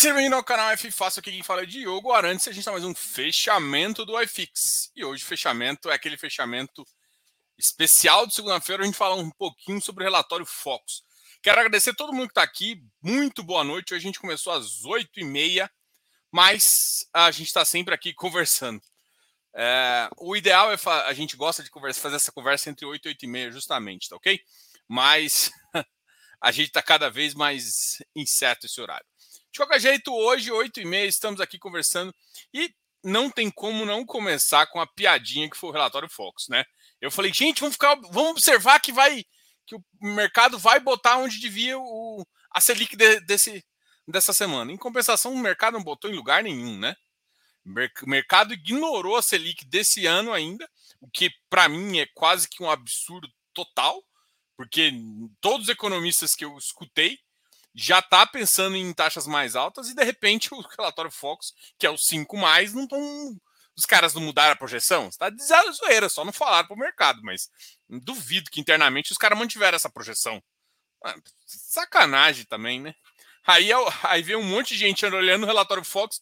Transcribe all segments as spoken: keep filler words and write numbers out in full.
aí, seja bem-vindo ao canal F Fácil, aqui quem fala é Diogo Arantes, a gente está mais um fechamento do iFix. E hoje o fechamento é aquele fechamento especial de segunda-feira, a gente fala um pouquinho sobre o relatório Focus. Quero agradecer a todo mundo que está aqui, muito boa noite, hoje a gente começou às oito e meia, mas a gente está sempre aqui conversando. É, o ideal é, a gente gosta de conversa, fazer essa conversa entre oito e oito e meia justamente, tá ok? Mas a gente está cada vez mais incerto esse horário. De qualquer jeito, hoje, oito e meia, estamos aqui conversando e não tem como não começar com a piadinha que foi o relatório Focus, né? Eu falei, gente, vamos, ficar, vamos observar que, vai, que o mercado vai botar onde devia o, a Selic de, desse, dessa semana. Em compensação, o mercado não botou em lugar nenhum, né? O mercado ignorou a Selic desse ano ainda, o que para mim é quase que um absurdo total, porque todos os economistas que eu escutei já está pensando em taxas mais altas e, de repente, o relatório Focus, que é o cinco mais, não estão... Os caras não mudaram a projeção? Está dizendo zoeira, só não falaram para o mercado, mas duvido que internamente os caras mantiveram essa projeção. Sacanagem também, né? Aí, aí vem um monte de gente olhando o relatório Focus.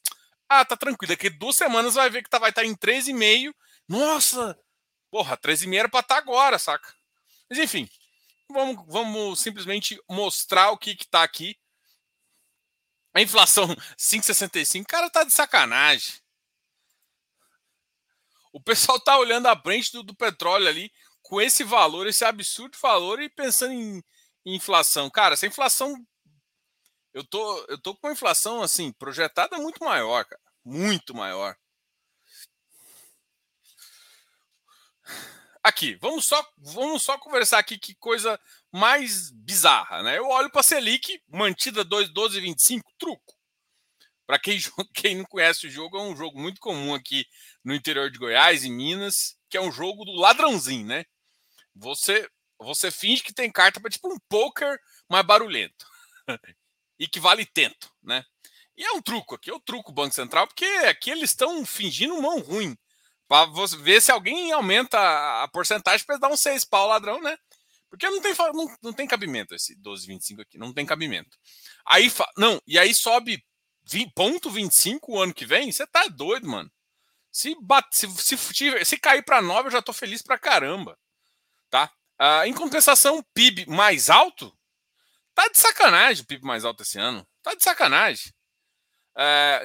Ah, tá tranquilo, daqui duas semanas vai ver que tá, vai estar em treze e meio. Nossa! Porra, treze e meio era para estar agora, saca? Mas, enfim... Vamos, vamos simplesmente mostrar o que está aqui. A inflação cinco vírgula sessenta e cinco. Cara, tá de sacanagem. O pessoal tá olhando a Brent do, do petróleo ali com esse valor, esse absurdo valor, e pensando em, em inflação. Cara, essa inflação... Eu tô, eu tô com uma inflação assim projetada muito maior, cara. Muito maior. Aqui, vamos só, vamos só conversar aqui que coisa mais bizarra, né? Eu olho para a Selic, mantida doze vírgula vinte e cinco, truco. Para quem, quem não conhece o jogo, é um jogo muito comum aqui no interior de Goiás e Minas, que é um jogo do ladrãozinho, né? Você, você finge que tem carta para tipo um poker mais barulhento e que vale tento, né? E é um truco aqui, é um truco Banco Central, porque aqui eles estão fingindo mão ruim. Para você ver se alguém aumenta a porcentagem para dar um seis pau ladrão, né? Porque não tem, não, não tem cabimento esse doze vírgula vinte e cinco aqui, não tem cabimento. Aí, não, e aí sobe zero vírgula vinte e cinco o ano que vem? Você tá doido, mano. Se, bate, se, se, se cair para nove, eu já tô feliz pra caramba. Tá? Ah, em compensação, P I B mais alto? Tá de sacanagem o P I B mais alto esse ano. Tá de sacanagem.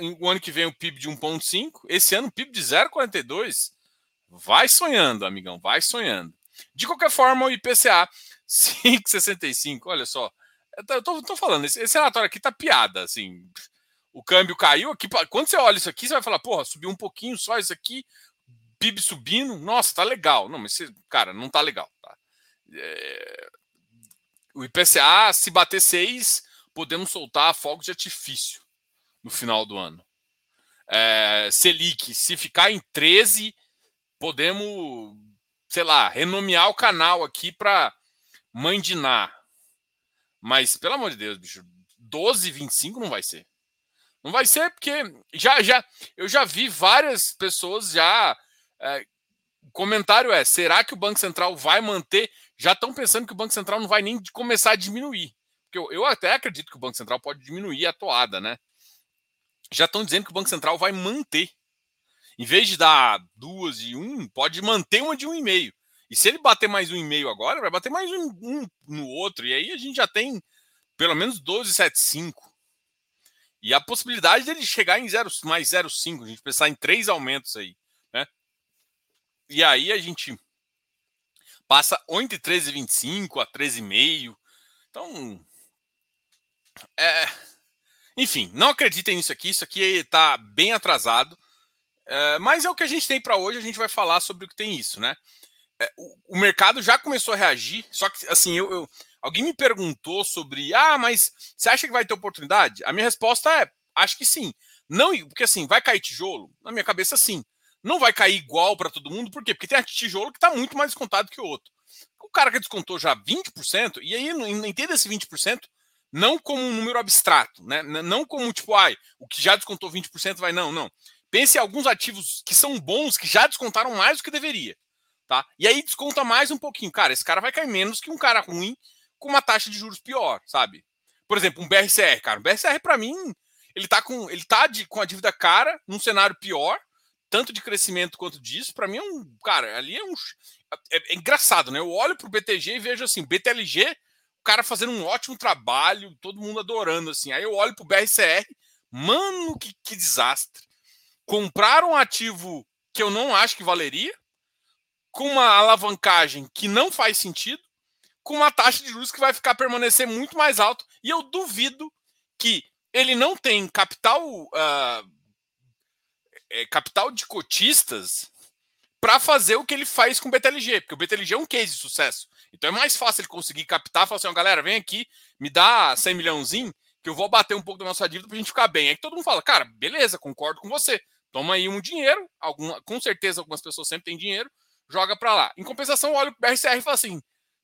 Uh, o ano que vem o P I B de um vírgula cinco, esse ano o P I B de zero vírgula quarenta e dois. Vai sonhando, amigão, vai sonhando. De qualquer forma, o I P C A cinco vírgula sessenta e cinco, olha só. Eu tô, tô falando, esse, esse relatório aqui tá piada, assim. O câmbio caiu aqui. Quando você olha isso aqui, você vai falar, porra, subiu um pouquinho só isso aqui, P I B subindo, nossa, tá legal. Não, mas, cara, não tá legal. Tá? É... O I P C A, se bater seis, podemos soltar fogos de artifício no final do ano. É, Selic, se ficar em treze, podemos, sei lá, renomear o canal aqui para mandinar. Mas, pelo amor de Deus, bicho, doze vírgula vinte e cinco não vai ser. Não vai ser porque já, já, eu já vi várias pessoas já... É, o comentário é, será que o Banco Central vai manter? Já estão pensando que o Banco Central não vai nem começar a diminuir. Porque eu, eu até acredito que o Banco Central pode diminuir a toada, né? Já estão dizendo que o Banco Central vai manter. Em vez de dar duas e um, pode manter uma de um e meio. E se ele bater mais um e meio agora, vai bater mais um, um no outro. E aí a gente já tem pelo menos doze vírgula setenta e cinco. E a possibilidade dele chegar em zero, mais zero vírgula cinco. A gente pensar em três aumentos aí, né? E aí a gente passa entre treze vírgula vinte e cinco a treze vírgula cinco. Então... É... Enfim, não acreditem nisso aqui, isso aqui está bem atrasado, é, mas é o que a gente tem para hoje, a gente vai falar sobre o que tem isso, né? É, o, o mercado já começou a reagir, só que assim, eu, eu, alguém me perguntou sobre, ah, mas você acha que vai ter oportunidade? A minha resposta é, acho que sim. Não, porque assim, vai cair tijolo? Na minha cabeça, sim. Não vai cair igual para todo mundo, por quê? Porque tem tijolo que está muito mais descontado que o outro. O cara que descontou já vinte por cento, e aí entenda esse vinte por cento, não como um número abstrato, né? Não como tipo, ai, o que já descontou vinte por cento vai não, não. Pense em alguns ativos que são bons, que já descontaram mais do que deveria, tá? E aí desconta mais um pouquinho. Cara, esse cara vai cair menos que um cara ruim com uma taxa de juros pior, sabe? Por exemplo, um B R C R, cara. Um B R C R, para mim, Ele está com, ele tá de, com a dívida cara, num cenário pior, tanto de crescimento quanto disso. Para mim, é um cara, ali é um... É, é engraçado, né? Eu olho para o B T G e vejo assim, B T L G, o cara fazendo um ótimo trabalho, todo mundo adorando, assim. Aí eu olho para o B R C R, mano, que, que desastre. Compraram um ativo que eu não acho que valeria, com uma alavancagem que não faz sentido, com uma taxa de juros que vai ficar permanecer muito mais alto. E eu duvido que ele não tem capital, uh, é, capital de cotistas para fazer o que ele faz com o B T L G, porque o B T L G é um case de sucesso. Então é mais fácil ele conseguir captar e falar assim, oh, galera, vem aqui, me dá cem milhãozinho, que eu vou bater um pouco da nossa dívida para a gente ficar bem. Aí todo mundo fala, cara, beleza, concordo com você. Toma aí um dinheiro, alguma, com certeza algumas pessoas sempre têm dinheiro, joga para lá. Em compensação, olha o B R C R e fala assim,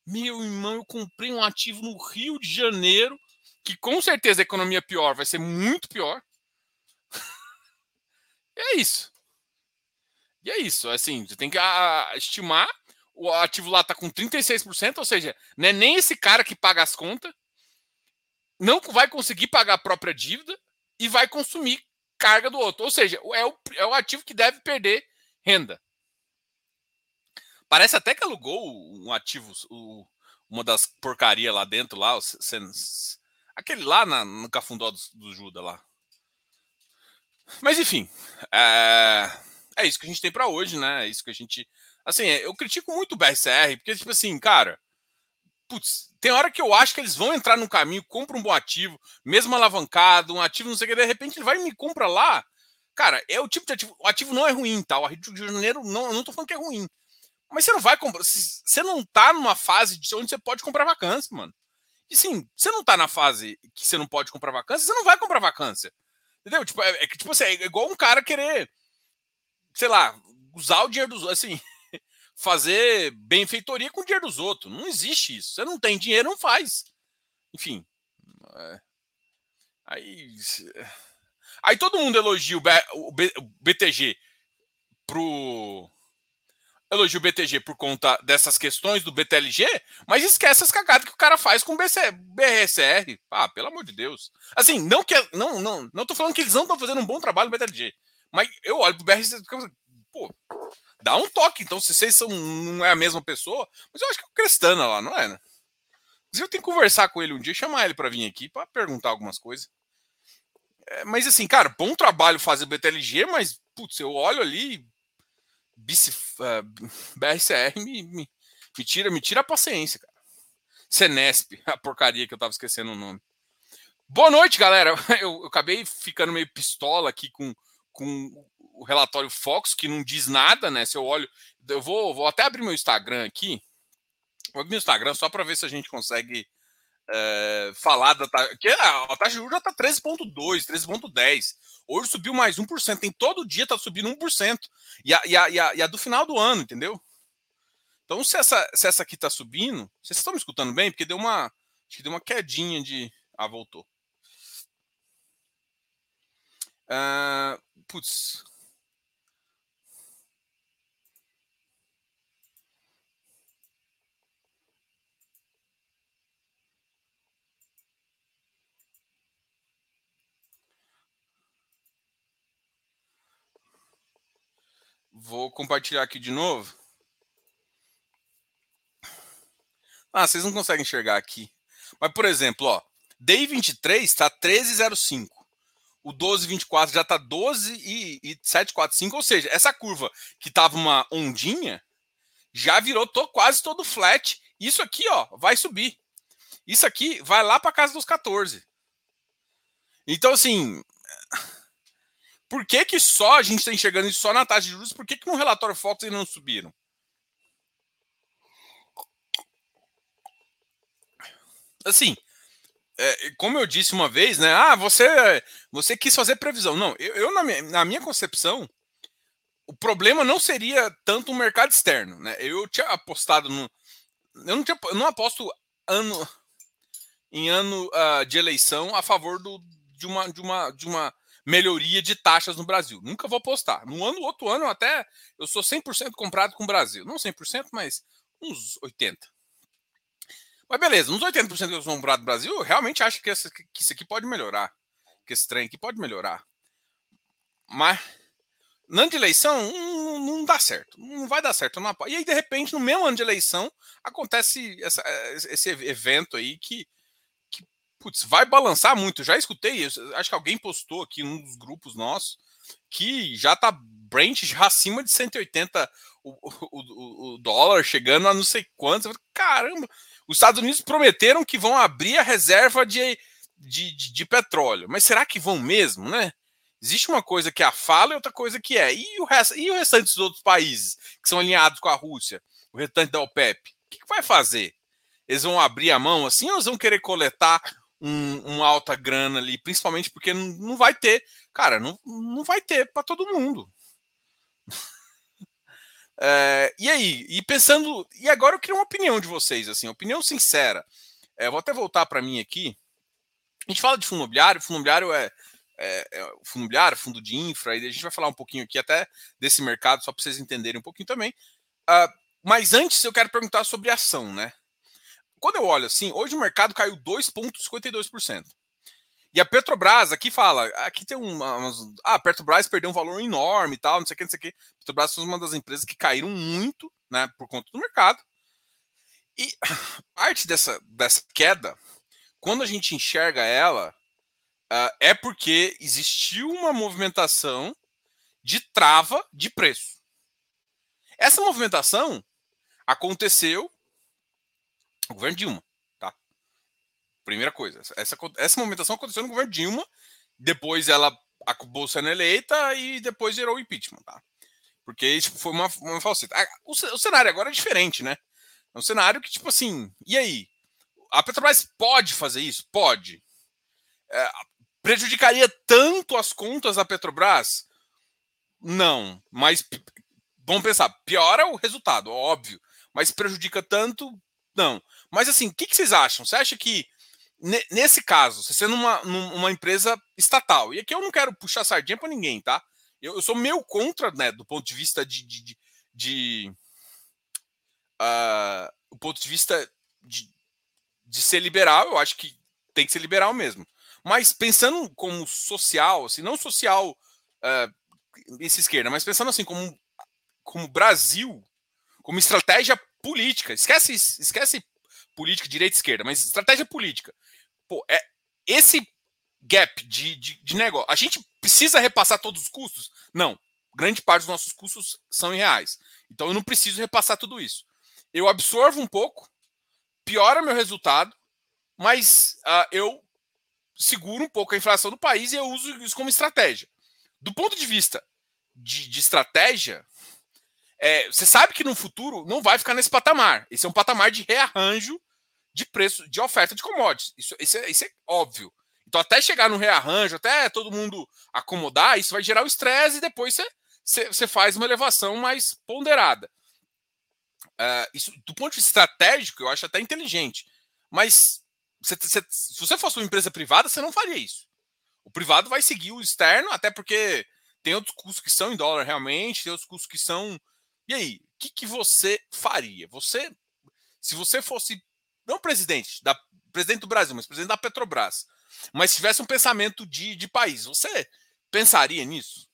meu irmão, eu comprei um ativo no Rio de Janeiro, que com certeza a economia pior vai ser muito pior. É isso. E é isso, assim, você tem que a, estimar, o ativo lá está com trinta e seis por cento, ou seja, não é nem esse cara que paga as contas, não vai conseguir pagar a própria dívida e vai consumir carga do outro. Ou seja, é o, é o ativo que deve perder renda. Parece até que alugou um ativo, o, uma das porcarias lá dentro, lá, o Senesp, aquele lá na, no cafundó do, do Judas lá. Mas enfim, é, é isso que a gente tem para hoje, né? É isso que a gente... Assim, eu critico muito o B R C R, porque tipo assim, cara... Putz, tem hora que eu acho que eles vão entrar no caminho, compra um bom ativo, mesmo alavancado, um ativo, não sei o que, de repente ele vai e me compra lá. Cara, é o tipo de ativo... O ativo não é ruim, tá? O Rio de Janeiro, não, eu não tô falando que é ruim. Mas você não vai comprar... Você não tá numa fase de onde você pode comprar vacância, mano. E sim, você não tá na fase que você não pode comprar vacância, você não vai comprar vacância. Entendeu? Tipo, é, é, tipo assim, é igual um cara querer, sei lá, usar o dinheiro dos outros, assim... fazer benfeitoria com o dinheiro dos outros. Não existe isso. Você não tem dinheiro, não faz. Enfim. É. Aí, aí todo mundo elogia o, B, o, B, o B T G pro... Elogia o B T G por conta dessas questões do B T L G, mas esquece as cagadas que o cara faz com o B R S R. Ah, pelo amor de Deus. Assim, não que... Não, não, não tô falando que eles não estão fazendo um bom trabalho no B T L G. Mas eu olho pro B R S R e pô... Dá um toque, então, se vocês são, não é a mesma pessoa, mas eu acho que é o Crestana lá, não é, né? Mas eu tenho que conversar com ele um dia, chamar ele para vir aqui, para perguntar algumas coisas. É, mas assim, cara, bom trabalho fazer o B T L G, mas, putz, eu olho ali, bici, uh, B R C R me, me, me, tira, me tira a paciência, cara. Senesp, a porcaria que eu tava esquecendo o nome. Boa noite, galera. Eu, eu acabei ficando meio pistola aqui com... com o relatório Focus, que não diz nada, né? Se eu olho... Eu vou, vou até abrir meu Instagram aqui. Vou abrir meu Instagram só para ver se a gente consegue é, falar da taxa... A taxa de juros já está treze vírgula dois, treze vírgula dez. Hoje subiu mais um por cento. Tem todo dia está subindo um por cento. E a, e, a, e, a, e a do final do ano, entendeu? Então, se essa, se essa aqui está subindo... Vocês estão me escutando bem? Porque deu uma... Acho que deu uma quedinha de... Ah, voltou. Uh, putz... Vou compartilhar aqui de novo. Ah, vocês não conseguem enxergar aqui. Mas, por exemplo, ó, Day vinte e três está treze vírgula zero cinco. O doze vírgula vinte e quatro já está doze vírgula setecentos e quarenta e cinco. Ou seja, essa curva que estava uma ondinha já virou to- quase todo flat. Isso aqui ó, vai subir. Isso aqui vai lá para casa dos quatorze. Então, assim... Por que que só a gente está enxergando isso só na taxa de juros? Por que que no relatório Focus eles não subiram? Assim, é, como eu disse uma vez, né? Ah, você, você quis fazer previsão. Não, eu, eu na, minha, na minha concepção, o problema não seria tanto o mercado externo, né? Eu tinha apostado no... Eu não, tinha, eu não aposto ano, em ano uh, de eleição a favor do, de uma... De uma, de uma melhoria de taxas no Brasil. Nunca vou apostar. No ano, outro ano, eu até eu sou cem por cento comprado com o Brasil. Não cem por cento, mas uns oitenta por cento. Mas beleza, uns oitenta por cento que eu sou comprado do Brasil, eu realmente acho que, essa, que isso aqui pode melhorar. que esse trem aqui pode melhorar. Mas, no ano de eleição, não, não dá certo. Não vai dar certo. Não. E aí, de repente, no mesmo ano de eleição, acontece essa, esse evento aí que, que putz, vai balançar muito. Eu já escutei, acho que alguém postou aqui num dos grupos nossos, que já tá Brent já acima de cento e oitenta o, o, o dólar, chegando a não sei quantos. Caramba! Os Estados Unidos prometeram que vão abrir a reserva de, de, de, de petróleo. Mas será que vão mesmo, né? Existe uma coisa que é a fala e outra coisa que é. E o, rest, e o restante dos outros países que são alinhados com a Rússia? O restante da OPEP? O que, que vai fazer? Eles vão abrir a mão assim ou eles vão querer coletar um, um alta grana ali? Principalmente porque não, não vai ter... Cara, não, não vai ter para todo mundo. É, e aí? E pensando... E agora eu queria uma opinião de vocês, assim, opinião sincera. É, eu vou até voltar para mim aqui. A gente fala de fundo imobiliário, fundo imobiliário é... É, é, fundo imobiliário, fundo de infra, e a gente vai falar um pouquinho aqui até desse mercado, só para vocês entenderem um pouquinho também. Uh, mas antes eu quero perguntar sobre ação, né? Quando eu olho assim, hoje o mercado caiu dois vírgula cinquenta e dois por cento. E a Petrobras aqui fala, aqui tem uma, umas... Ah, a Petrobras perdeu um valor enorme e tal, não sei o que, não sei o que. A Petrobras foi uma das empresas que caíram muito, né, por conta do mercado. E parte dessa, dessa queda, quando a gente enxerga ela, Uh, é porque existiu uma movimentação de trava de preço. Essa movimentação aconteceu no governo Dilma, tá? Primeira coisa, essa, essa movimentação aconteceu no governo Dilma, depois ela acabou sendo eleita e depois gerou o impeachment, tá? Porque tipo, foi uma, uma falseta. O, o cenário agora é diferente, né? É um cenário que, tipo assim, e aí? A Petrobras pode fazer isso? Pode. É, prejudicaria tanto as contas da Petrobras? Não, mas vamos pensar, piora o resultado, óbvio, mas prejudica tanto? Não. Mas assim, o que, que vocês acham? Você acha que, nesse caso, você sendo uma, uma empresa estatal, e aqui eu não quero puxar sardinha para ninguém, tá? Eu, eu sou meio contra, né, do ponto de vista de... de, de, de uh, do ponto de vista de, de ser liberal, eu acho que tem que ser liberal mesmo. Mas pensando como social, assim, não social uh, esse esquerda, mas pensando assim como, como Brasil, como estratégia política, esquece, esquece política direita e esquerda, mas estratégia política. Pô, é esse gap de, de, de negócio, a gente precisa repassar todos os custos? Não, grande parte dos nossos custos são em reais, então eu não preciso repassar tudo isso. Eu absorvo um pouco, piora meu resultado, mas uh, eu... seguro um pouco a inflação do país e eu uso isso como estratégia. Do ponto de vista de, de estratégia, é, você sabe que no futuro não vai ficar nesse patamar. Esse é um patamar de rearranjo de preço, de oferta de commodities. Isso, isso, é, isso é óbvio. Então, até chegar no rearranjo, até todo mundo acomodar, isso vai gerar o estresse e depois você, você, você faz uma elevação mais ponderada. Uh, isso, do ponto de vista estratégico, eu acho até inteligente. Mas... Você, você, se você fosse uma empresa privada, você não faria isso. O privado vai seguir o externo, até porque tem outros custos que são em dólar realmente, tem outros custos que são... E aí, o que, que você faria? Você, se você fosse, não presidente, da, presidente do Brasil, mas presidente da Petrobras, mas tivesse um pensamento de, de país, você pensaria nisso?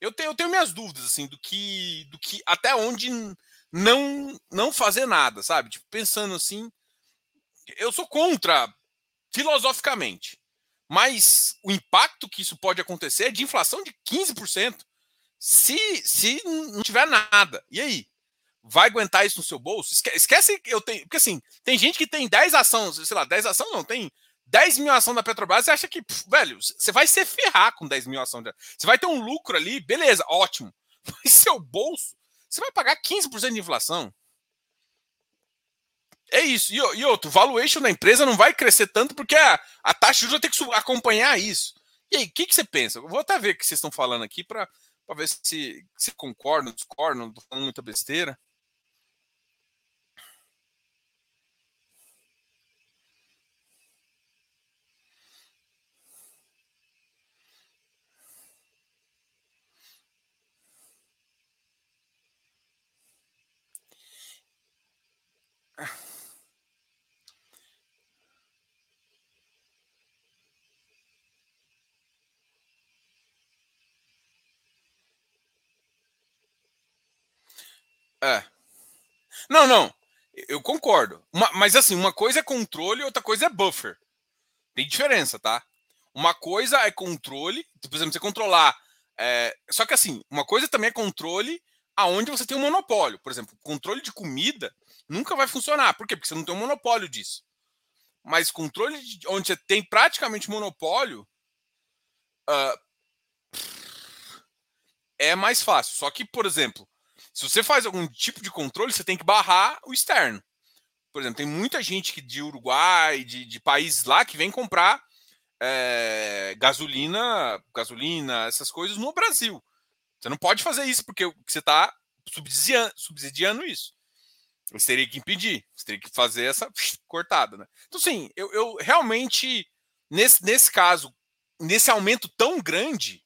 Eu tenho, eu tenho minhas dúvidas, assim, do que, do que até onde não, não fazer nada, sabe? Tipo, pensando assim... Eu sou contra, filosoficamente, mas o impacto que isso pode acontecer é de inflação de quinze por cento se, se não tiver nada. E aí? Vai aguentar isso no seu bolso? Esquece que eu tenho... Porque assim, tem gente que tem dez ações, sei lá, dez ações não, tem dez mil ações da Petrobras e acha que, pff, velho, você vai se ferrar com dez mil ações. De, você vai ter um lucro ali, beleza, ótimo. Mas seu bolso, você vai pagar quinze por cento de inflação? É isso. E, e outro, o valuation da empresa não vai crescer tanto porque a, a taxa de juros vai ter que acompanhar isso. E aí, o que, que você pensa? Eu vou até ver o que vocês estão falando aqui para ver se, se concordam, discordam, não estou falando muita besteira. É. Não, não. Eu concordo. Uma, mas assim, uma coisa é controle, outra coisa é buffer. Tem diferença, tá? Uma coisa é controle, por exemplo, você controlar. É, só que assim, uma coisa também é controle aonde você tem um monopólio. Por exemplo, controle de comida nunca vai funcionar. Por quê? Porque você não tem um monopólio disso. Mas controle de, onde você tem praticamente monopólio uh, é mais fácil. Só que, por exemplo, se você faz algum tipo de controle, você tem que barrar o externo. Por exemplo, tem muita gente que, de Uruguai, de, de países lá, que vem comprar é, gasolina, gasolina, essas coisas no Brasil. Você não pode fazer isso porque você está subsidiando, subsidiando isso. Você teria que impedir, você teria que fazer essa cortada, né? Então, sim, eu, eu realmente, nesse, nesse caso, nesse aumento tão grande,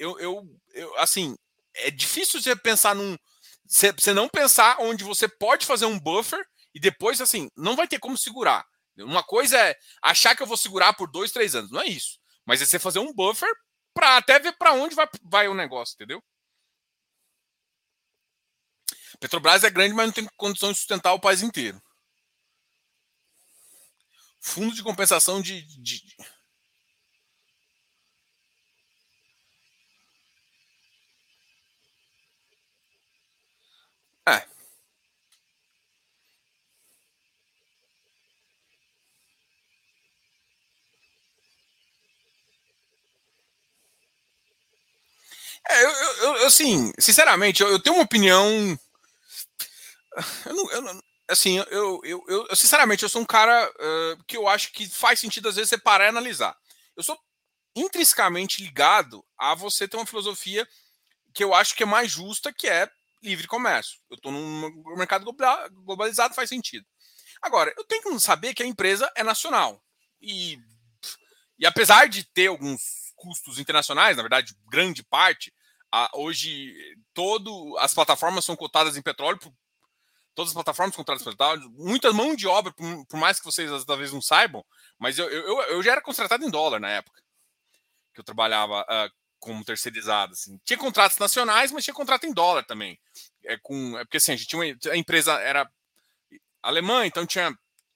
eu, eu, eu assim, é difícil você pensar num. Você não pensar onde você pode fazer um buffer e depois, assim, não vai ter como segurar. Uma coisa é achar que eu vou segurar por dois, três anos, não é isso. Mas é você fazer um buffer para até ver para onde vai, vai o negócio, entendeu? Petrobras é grande, mas não tem condição de sustentar o país inteiro. Fundo de compensação de... de... É. É, eu, eu, eu assim, sinceramente, eu, eu tenho uma opinião... Eu não, eu não, assim, eu, eu, eu, eu sinceramente eu sou um cara uh, que eu acho que faz sentido às vezes você parar e analisar. Eu sou intrinsecamente ligado a você ter uma filosofia que eu acho que é mais justa, que é livre comércio. Eu estou num mercado globalizado, faz sentido. Agora, eu tenho que saber que a empresa é nacional e, e apesar de ter alguns custos internacionais, na verdade, grande parte, a, hoje todo, as plataformas são cotadas em petróleo por, todas as plataformas contratadas pelo Itaú, muita mão de obra, por mais que vocês talvez não saibam, mas eu, eu, eu já era contratado em dólar na época, que eu trabalhava uh, como terceirizado. Assim. Tinha contratos nacionais, mas tinha contrato em dólar também. É, com, é porque assim, a gente tinha uma, a empresa era alemã, então tinha,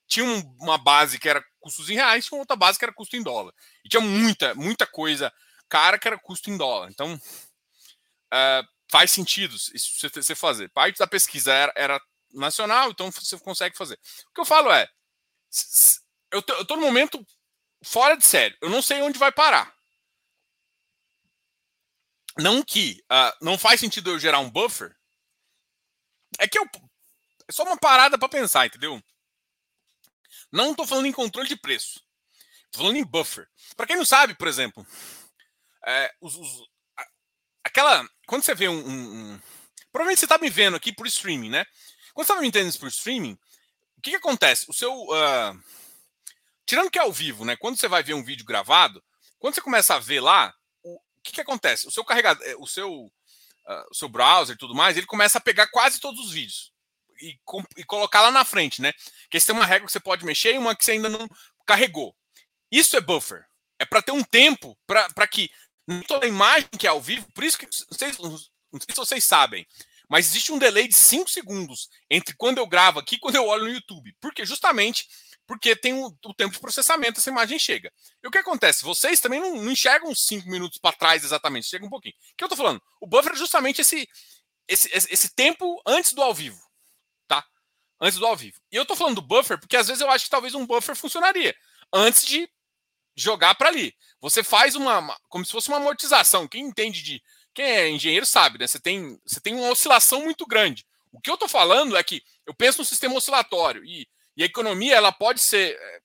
tinha uma base que era custos em reais, tinha outra base que era custo em dólar. E tinha muita, muita coisa cara que era custo em dólar. Então, uh, faz sentido isso você fazer. Parte da pesquisa era... era nacional, então você consegue fazer. O que eu falo é, eu tô, eu tô no momento fora de sério, eu não sei onde vai parar. Não que uh, não faz sentido eu gerar um buffer, é que eu, é só uma parada para pensar, entendeu? Não tô falando em controle de preço, tô falando em buffer. Para quem não sabe, por exemplo, é, os, os, a, aquela, quando você vê um, um, um... Provavelmente você tá me vendo aqui por streaming, né? Quando você está me entendendo por streaming, o que, que acontece? O seu. Uh, tirando que é ao vivo, né? Quando você vai ver um vídeo gravado, quando você começa a ver lá, o que, que acontece? O seu carregador, o seu, uh, o seu browser e tudo mais, ele começa a pegar quase todos os vídeos e, com, e colocar lá na frente, né? Porque você tem uma regra que você pode mexer e uma que você ainda não carregou. Isso é buffer. É para ter um tempo para que toda a imagem que é ao vivo, por isso que vocês, não sei se vocês sabem. Mas existe um delay de cinco segundos entre quando eu gravo aqui e quando eu olho no YouTube. Por quê? Justamente porque tem o, o tempo de processamento, essa imagem chega. E o que acontece? Vocês também não, não enxergam cinco minutos para trás exatamente, chega um pouquinho. O que eu estou falando? O buffer é justamente esse, esse, esse tempo antes do ao vivo. Tá? Antes do ao vivo. E eu estou falando do buffer porque às vezes eu acho que talvez um buffer funcionaria antes de jogar para ali. Você faz uma, uma, como se fosse uma amortização. Quem entende de... Quem é engenheiro sabe, né? Você tem, você tem uma oscilação muito grande. O que eu estou falando é que eu penso no sistema oscilatório e, e a economia ela pode ser... É,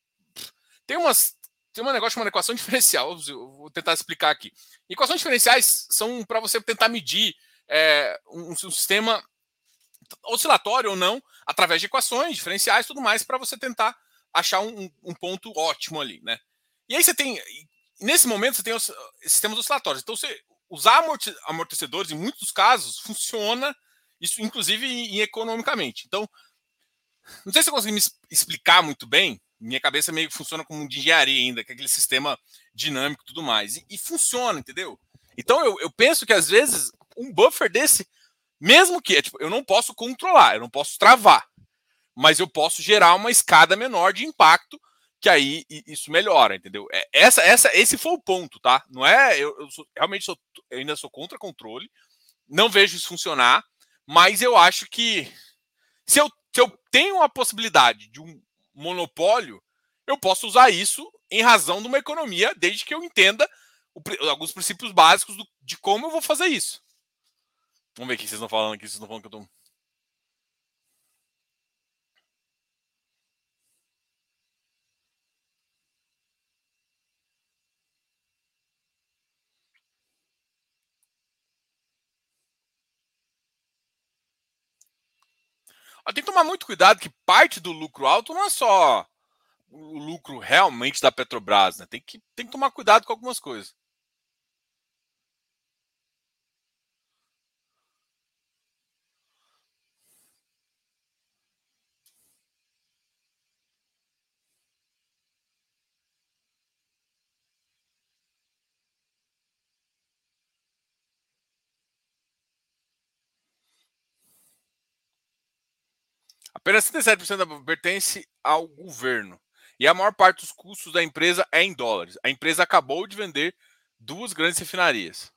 tem, umas, tem um negócio chamado equação diferencial, eu vou tentar explicar aqui. Equações diferenciais são para você tentar medir é, um, um sistema oscilatório ou não, através de equações diferenciais e tudo mais, para você tentar achar um, um ponto ótimo ali, né? E aí você tem... Nesse momento você tem os, sistemas oscilatórios. Então você... Usar amortecedores, em muitos casos, funciona, isso inclusive em, em economicamente. Então, não sei se eu consegui me explicar muito bem, minha cabeça meio que funciona como de engenharia ainda, que é aquele sistema dinâmico e tudo mais. E, e funciona, entendeu? Então, eu, eu penso que, às vezes, um buffer desse Mesmo que, tipo, eu não posso controlar, eu não posso travar, mas eu posso gerar uma escada menor de impacto, que aí isso melhora, entendeu? Essa, essa, esse foi o ponto, tá? Não é, eu, eu sou, realmente sou, eu ainda sou contra controle, não vejo isso funcionar, mas eu acho que se eu, se eu tenho a possibilidade de um monopólio, eu posso usar isso em razão de uma economia, desde que eu entenda o, alguns princípios básicos do, de como eu vou fazer isso. Vamos ver o que vocês estão falando aqui, vocês estão falando que eu tô... Tem que tomar muito cuidado que parte do lucro alto não é só o lucro realmente da Petrobras, né? Tem que, tem que tomar cuidado com algumas coisas. Apenas trinta e sete por cento pertence ao governo e a maior parte dos custos da empresa é em dólares. A empresa acabou de vender duas grandes refinarias.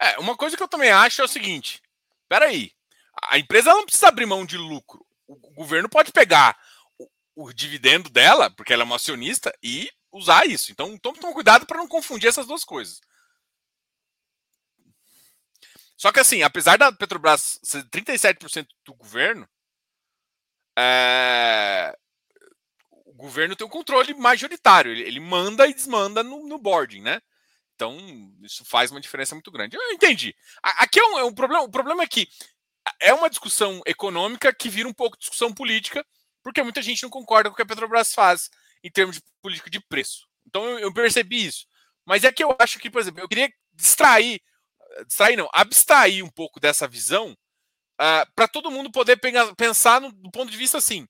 É, uma coisa que eu também acho é o seguinte, espera aí, a empresa não precisa abrir mão de lucro. O governo pode pegar o, o dividendo dela, porque ela é uma acionista, e usar isso. Então, toma, toma cuidado para não confundir essas duas coisas. Só que assim, apesar da Petrobras ser trinta e sete por cento do governo, é... o governo tem o controle majoritário. Ele, ele manda e desmanda no, no boarding, né? Então, isso faz uma diferença muito grande. Eu entendi. Aqui é um, é um problema. O problema é que é uma discussão econômica que vira um pouco discussão política, porque muita gente não concorda com o que a Petrobras faz em termos de política de preço. Então eu, eu percebi isso. Mas é que eu acho que, por exemplo, eu queria distrair, distrair não, abstrair um pouco dessa visão uh, para todo mundo poder pegar, pensar no, do ponto de vista assim.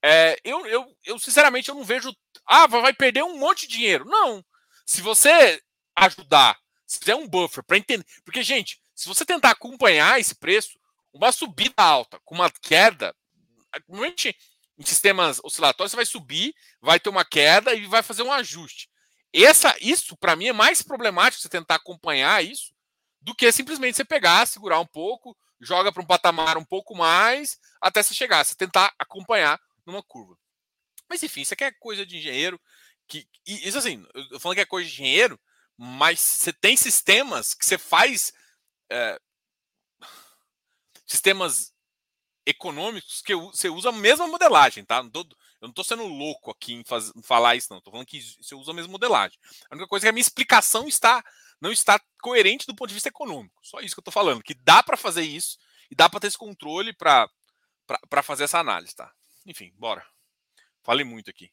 É, eu, eu, eu, sinceramente, eu não vejo... Ah, vai perder um monte de dinheiro. Não. Se você ajudar, se fizer um buffer para entender... Porque, gente, se você tentar acompanhar esse preço, uma subida alta com uma queda... Normalmente... Em sistemas oscilatórios, você vai subir, vai ter uma queda e vai fazer um ajuste. Essa, isso, para mim, é mais problemático você tentar acompanhar isso do que simplesmente você pegar, segurar um pouco, joga para um patamar um pouco mais, até você chegar, você tentar acompanhar numa curva. Mas, enfim, isso aqui é coisa de engenheiro. Que, isso, assim, eu falando que é coisa de engenheiro, mas você tem sistemas que você faz... É, sistemas... econômicos que você usa a mesma modelagem, tá? Eu não tô sendo louco aqui em, fazer, em falar isso, não. Tô falando que você usa a mesma modelagem. A única coisa é que a minha explicação está, não está coerente do ponto de vista econômico. Só isso que eu tô falando, que dá para fazer isso e dá para ter esse controle para para fazer essa análise, tá? Enfim, bora. Falei muito aqui.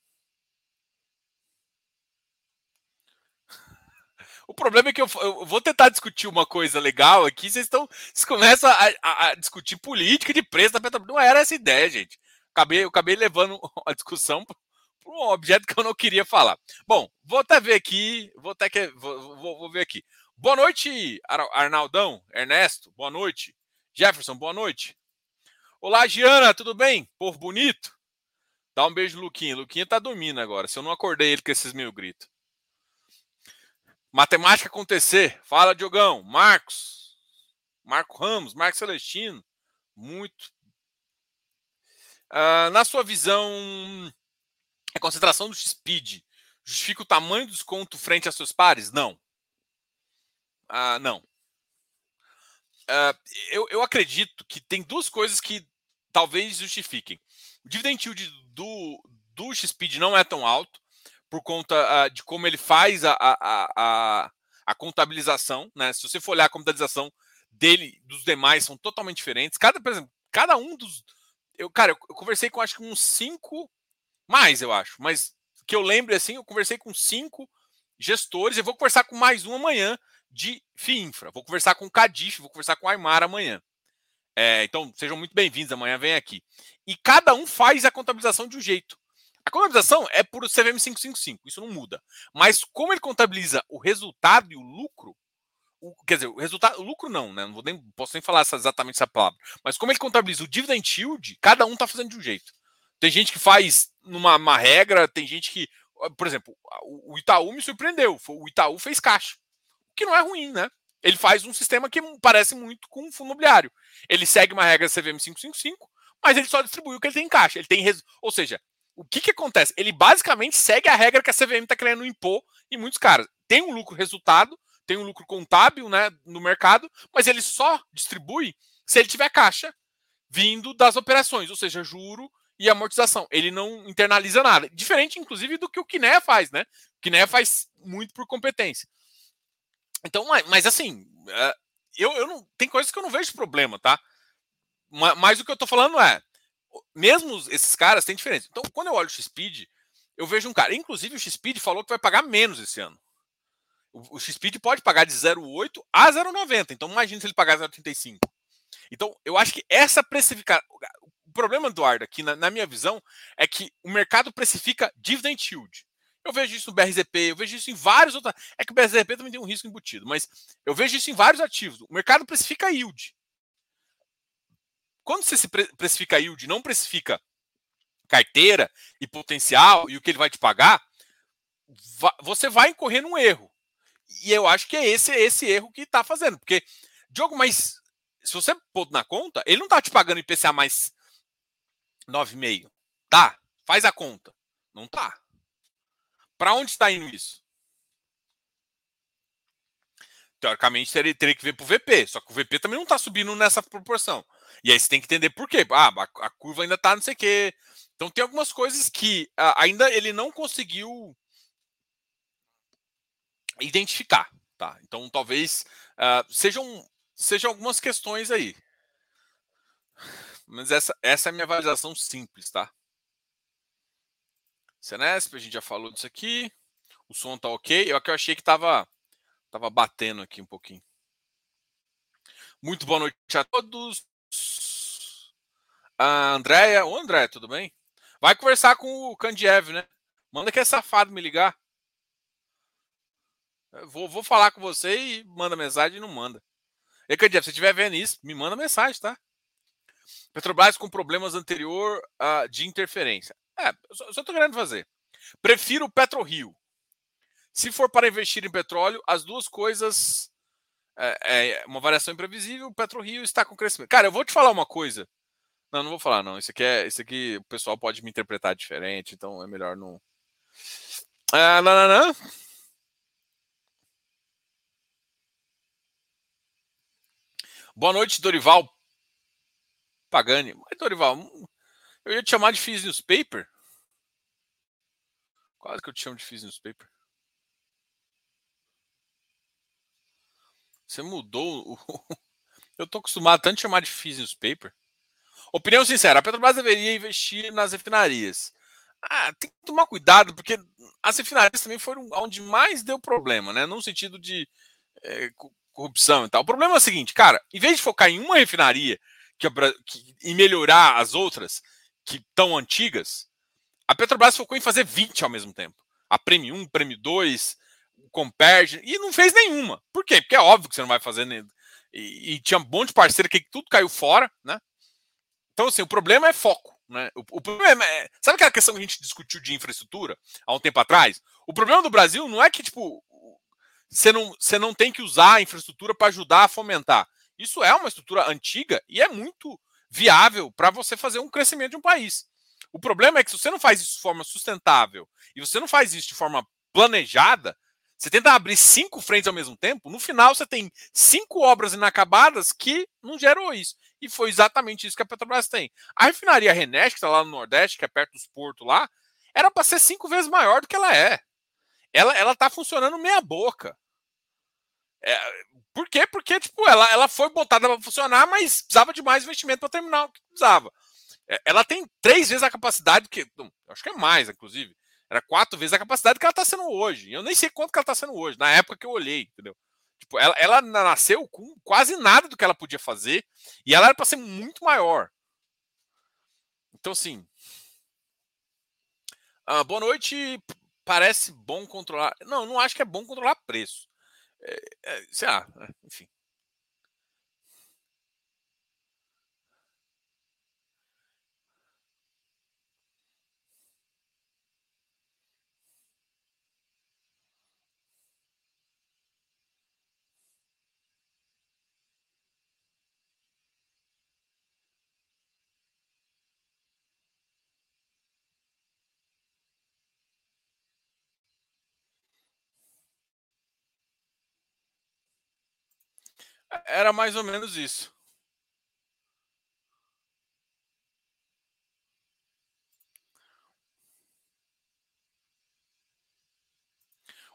O problema é que eu, eu vou tentar discutir uma coisa legal aqui, vocês, estão, vocês começam a, a, a discutir política de preço da Petrobras. Não era essa ideia, gente. Acabei, eu acabei levando a discussão para um objeto que eu não queria falar. Bom, vou até ver aqui, vou até que, vou, vou, vou ver aqui. Boa noite, Arnaldão, Ernesto, boa noite. Jefferson, boa noite. Olá, Giana, tudo bem? Povo bonito? Dá um beijo, Luquinha. Luquinha tá dormindo agora, se eu não acordei ele com esses meus gritos. Matemática acontecer. Fala, Diogão. Marcos. Marco Ramos. Marcos Celestino. Muito. Uh, na sua visão, a concentração do X P E E D justifica o tamanho do desconto frente a seus pares? Não. Uh, não. Uh, eu, eu acredito que tem duas coisas que talvez justifiquem. O dividend yield do, do X P E E D não é tão alto, por conta uh, de como ele faz a, a, a, a contabilização, né? Se você for olhar a contabilização dele, dos demais, são totalmente diferentes. Cada, por exemplo, cada um dos... Eu, cara, eu, eu conversei com acho que uns cinco, mais eu acho, mas que eu lembro assim, eu conversei com cinco gestores, eu vou conversar com mais um amanhã de FIINFRA, vou conversar com o Cadif, vou conversar com a Aymar amanhã. É, então, sejam muito bem-vindos, amanhã vem aqui. E cada um faz a contabilização de um jeito. A contabilização é por C V M quinhentos e cinquenta e cinco, isso não muda. Mas como ele contabiliza o resultado e o lucro, o, quer dizer, o resultado, o lucro não, né? Não vou nem, posso nem falar essa, exatamente essa palavra. Mas como ele contabiliza o dividend yield, cada um está fazendo de um jeito. Tem gente que faz numa uma regra, tem gente que... Por exemplo, o Itaú me surpreendeu. O Itaú fez caixa, o que não é ruim, né? Ele faz um sistema que parece muito com o fundo imobiliário. Ele segue uma regra C V M quinhentos e cinquenta e cinco, mas ele só distribui o que ele tem em caixa. Ele tem res... Ou seja... O que, que acontece? Ele basicamente segue a regra que a C V M está querendo impor em muitos caras. Tem um lucro resultado, tem um lucro contábil, né, no mercado, mas ele só distribui se ele tiver caixa vindo das operações, ou seja, juro e amortização. Ele não internaliza nada. Diferente, inclusive, do que o Kinea faz, né? O Kinea faz muito por competência. Então, mas assim, eu, eu não, tem coisas que eu não vejo problema, tá? Mas o que eu estou falando é, mesmo esses caras têm diferença. Então, quando eu olho o XPEED, eu vejo um cara. Inclusive, o XPEED falou que vai pagar menos esse ano. O XPEED pode pagar de zero vírgula oito a zero vírgula noventa. Então, imagina se ele pagar zero vírgula trinta e cinco. Então, eu acho que essa precificação... O problema, Eduardo, aqui, na, na minha visão, é que o mercado precifica dividend yield. Eu vejo isso no B R Z P, eu vejo isso em vários outros... É que o B R Z P também tem um risco embutido, mas eu vejo isso em vários ativos. O mercado precifica yield. Quando você se precifica yield, não precifica carteira e potencial e o que ele vai te pagar, você vai incorrer num erro. E eu acho que é esse, esse erro que está fazendo. Porque, Diogo, mas se você pôr na conta, ele não está te pagando I P C A mais nove vírgula cinco. Tá? Faz a conta. Não tá. Para onde está indo isso? Teoricamente, teria, teria que ver para o V P. Só que o V P também não está subindo nessa proporção. E aí você tem que entender por quê. Ah, a curva ainda está não sei o quê. Então tem algumas coisas que ainda ele não conseguiu identificar. Tá? Então talvez uh, sejam, sejam algumas questões aí. Mas essa, essa é a minha avaliação simples. Tá? Senesp, a gente já falou disso aqui. O som está ok. Eu, eu achei que estava tava batendo aqui um pouquinho. Muito boa noite a todos. A Andréia, ô André, tudo bem? Vai conversar com o Kandiev, né? Manda que é safado me ligar. Eu vou, vou falar com você e manda mensagem e não manda. E Kandiev, se você estiver vendo isso, me manda mensagem, tá? Petrobras com problemas anterior uh, de interferência. É, eu só, só tô querendo fazer. Prefiro o PetroRio. Se for para investir em petróleo, as duas coisas... É uma variação imprevisível, o PetroRio está com crescimento. Cara, eu vou te falar uma coisa. Não, não vou falar, não. Isso aqui, é, isso aqui o pessoal pode me interpretar diferente, então é melhor não... Ah, não, não, não. Boa noite, Dorival Pagani. Mas, Dorival, eu ia te chamar de Fiis Newspaper? Quase que eu te chamo de Fiis Newspaper. Você mudou. Eu tô acostumado tanto a chamar de Fiis Newspaper. Opinião sincera, a Petrobras deveria investir nas refinarias. Ah, tem que tomar cuidado, porque as refinarias também foram onde mais deu problema, né? No sentido de é, corrupção e tal. O problema é o seguinte, cara, em vez de focar em uma refinaria que, que, e melhorar as outras que estão antigas, a Petrobras focou em fazer vinte ao mesmo tempo. A Premium, Premium dois... Comperge, e não fez nenhuma. Por quê? Porque é óbvio que você não vai fazer nem... e, e tinha um monte de parceiro que tudo caiu fora, né? Então, assim, o problema é foco, né? O, o problema é... Sabe aquela questão que a gente discutiu de infraestrutura há um tempo atrás? O problema do Brasil não é que, tipo, você não, você não tem que usar a infraestrutura para ajudar a fomentar. Isso é uma estrutura antiga e é muito viável para você fazer um crescimento de um país. O problema é que se você não faz isso de forma sustentável e você não faz isso de forma planejada, você tenta abrir cinco frentes ao mesmo tempo, no final você tem cinco obras inacabadas que não gerou isso. E foi exatamente isso que a Petrobras tem. A refinaria Renest, que está lá no Nordeste, que é perto dos portos lá, era para ser cinco vezes maior do que ela é. Ela ela está funcionando meia boca. É, por quê? Porque tipo, ela, ela foi botada para funcionar, mas precisava de mais investimento para terminar o que precisava. É, ela tem três vezes a capacidade, que acho que é mais, inclusive. Era quatro vezes a capacidade que ela está sendo hoje. Eu nem sei quanto que ela está sendo hoje, na época que eu olhei, entendeu? Tipo, ela, ela nasceu com quase nada do que ela podia fazer e ela era para ser muito maior. Então, assim... Ah, boa noite. Parece bom controlar. Não, não acho que é bom controlar preço. É, é, sei lá, enfim. Era mais ou menos isso.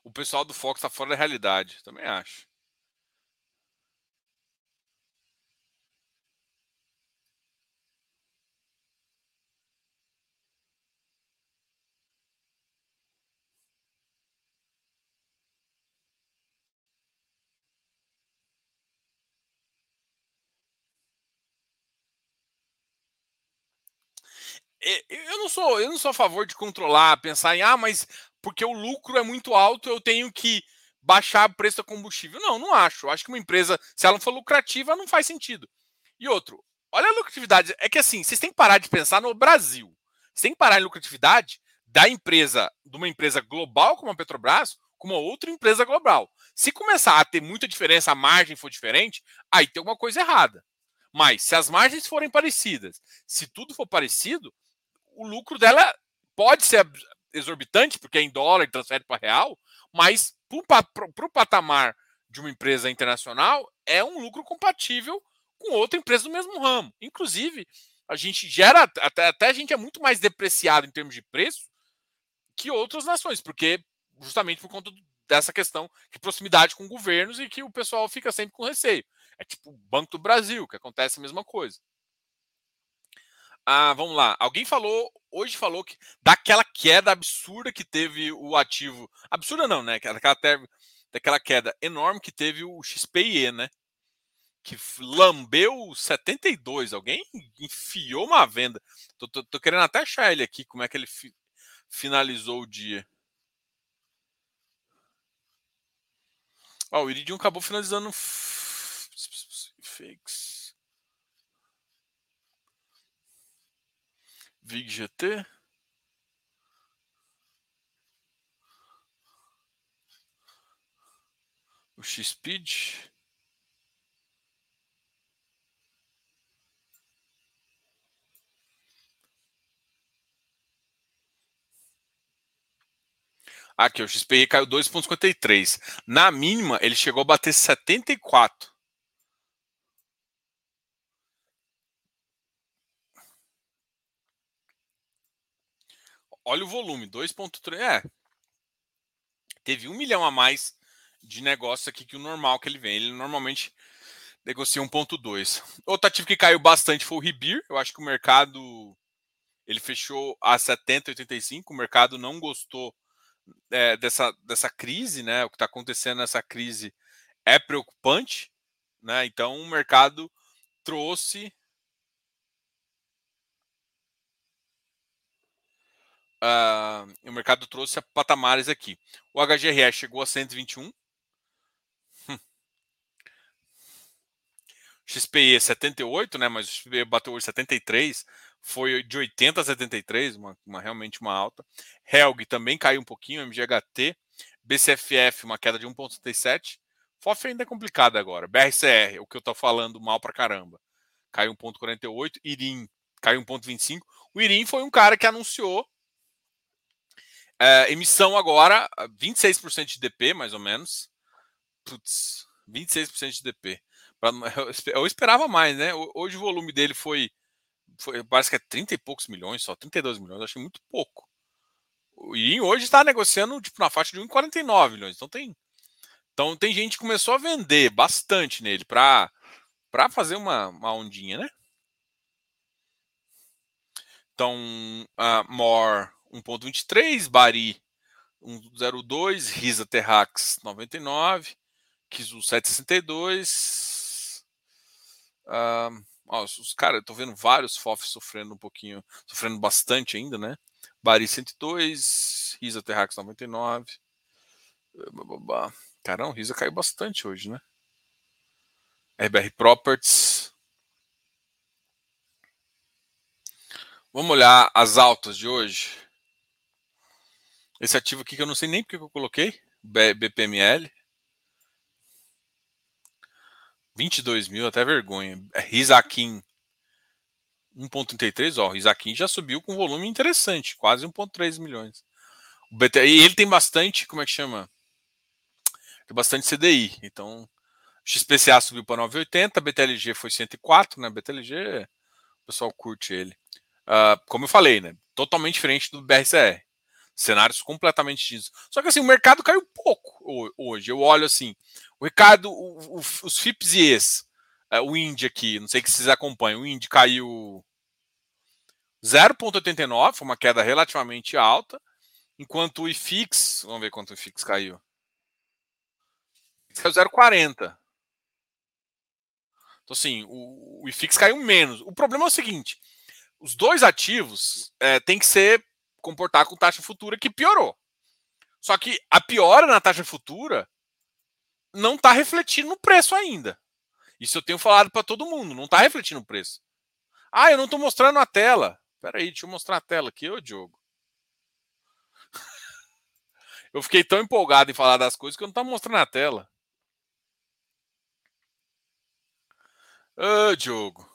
O pessoal do Focus está fora da realidade, também acho. Eu não sou, eu não sou a favor de controlar, pensar em, ah, mas porque o lucro é muito alto, eu tenho que baixar o preço do combustível. Não, não acho. Eu acho que uma empresa, se ela não for lucrativa, não faz sentido. E outro, olha a lucratividade. É que assim, vocês têm que parar de pensar no Brasil. Vocês têm que parar em lucratividade da empresa, de uma empresa global como a Petrobras, com uma outra empresa global. Se começar a ter muita diferença, a margem for diferente, aí tem alguma coisa errada. Mas se as margens forem parecidas, se tudo for parecido, o lucro dela pode ser exorbitante, porque é em dólar e transfere para real, mas para o patamar de uma empresa internacional, é um lucro compatível com outra empresa do mesmo ramo. Inclusive, a gente gera, até, até a gente é muito mais depreciado em termos de preço que outras nações, porque justamente por conta dessa questão de proximidade com governos e que o pessoal fica sempre com receio. É tipo o Banco do Brasil, que acontece a mesma coisa. Ah, vamos lá. Alguém falou, hoje falou que daquela queda absurda que teve o ativo. Absurda não, né? Daquela, ter... daquela queda enorme que teve o X P E E, né? Que lambeu setenta e dois. Alguém enfiou uma venda. Tô, tô, tô querendo até achar ele aqui, como é que ele fi... finalizou o dia. Ó, o Iridium acabou finalizando fakes. Vig G T. O XPEED. Aqui, o X P I caiu dois vírgula cinquenta e três. Na mínima, ele chegou a bater setenta e quatro. Olha o volume, dois vírgula três. É. Teve um milhão a mais de negócio aqui que o normal que ele vem. Ele normalmente negocia um vírgula dois. Outro ativo que caiu bastante foi o Ribir. Eu acho que o mercado ele fechou a setenta e oitenta e cinco. O mercado não gostou é, dessa, dessa crise, né? O que está acontecendo nessa crise é preocupante, né? Então o mercado trouxe. Uh, o mercado trouxe a patamares aqui. O H G R S chegou a cento e vinte e um. Hum. X P E setenta e oito, né? Mas o X P E bateu hoje setenta e três. Foi de oitenta a setenta e três, uma, uma, realmente uma alta. Helg também caiu um pouquinho, M G H T. B C F F, uma queda de um vírgula setenta e sete. F O F ainda é complicada agora. B R C R, o que eu tô falando mal pra caramba. Caiu um vírgula quarenta e oito. I R I M caiu um vírgula vinte e cinco. O I R I M foi um cara que anunciou É, emissão agora, vinte e seis por cento de D P, mais ou menos. Putz, vinte e seis por cento de D P. Eu esperava mais, né? Hoje o volume dele foi, foi parece que é trinta e poucos milhões, só trinta e dois milhões, achei muito pouco. E hoje está negociando tipo, na faixa de um vírgula quarenta e nove milhões. Então tem, então tem gente que começou a vender bastante nele para fazer uma, uma ondinha, né? Então, uh, more... um vírgula vinte e três, Bari um vírgula zero dois, Riza Terrax noventa e nove, Kizu setecentos e sessenta e dois. Ah, ó, os caras, eu tô vendo vários F O Fs sofrendo um pouquinho, sofrendo bastante ainda, né? Bari cento e dois, Riza Terrax noventa e nove. Caramba, Riza caiu bastante hoje, né? R B R Properties. Vamos olhar as altas de hoje. Esse ativo aqui que eu não sei nem porque que eu coloquei. B P M L. vinte e dois mil, até vergonha. Rizaquim um ponto trinta e três, ó, o Rizaquim já subiu com volume interessante, quase um ponto três milhões. O B T, e ele tem bastante, como é que chama? Tem bastante C D I. Então, X P C A subiu para nove vírgula oitenta, B T L G foi cento e quatro, né? B T L G, o pessoal curte ele. Uh, como eu falei, né? Totalmente diferente do B R C R. Cenários completamente distintos. Só que assim, o mercado caiu pouco hoje. Eu olho assim, o Ricardo, o, o, os F I Ps e E S, o I N D aqui, não sei se vocês acompanham, o I N D caiu zero ponto oitenta e nove, foi uma queda relativamente alta, enquanto o iFix, vamos ver quanto o iFix caiu, caiu zero ponto quarenta. Então assim, o, o iFix caiu menos. O problema é o seguinte, os dois ativos é, tem que ser comportar com taxa futura que piorou. Só que a piora na taxa futura não está refletindo no preço ainda. Isso eu tenho falado para todo mundo, não está refletindo o preço. Ah, eu não estou mostrando a tela. Espera aí, deixa eu mostrar a tela aqui, ô Diogo. Eu fiquei tão empolgado em falar das coisas que eu não estava mostrando a tela. Ô Diogo.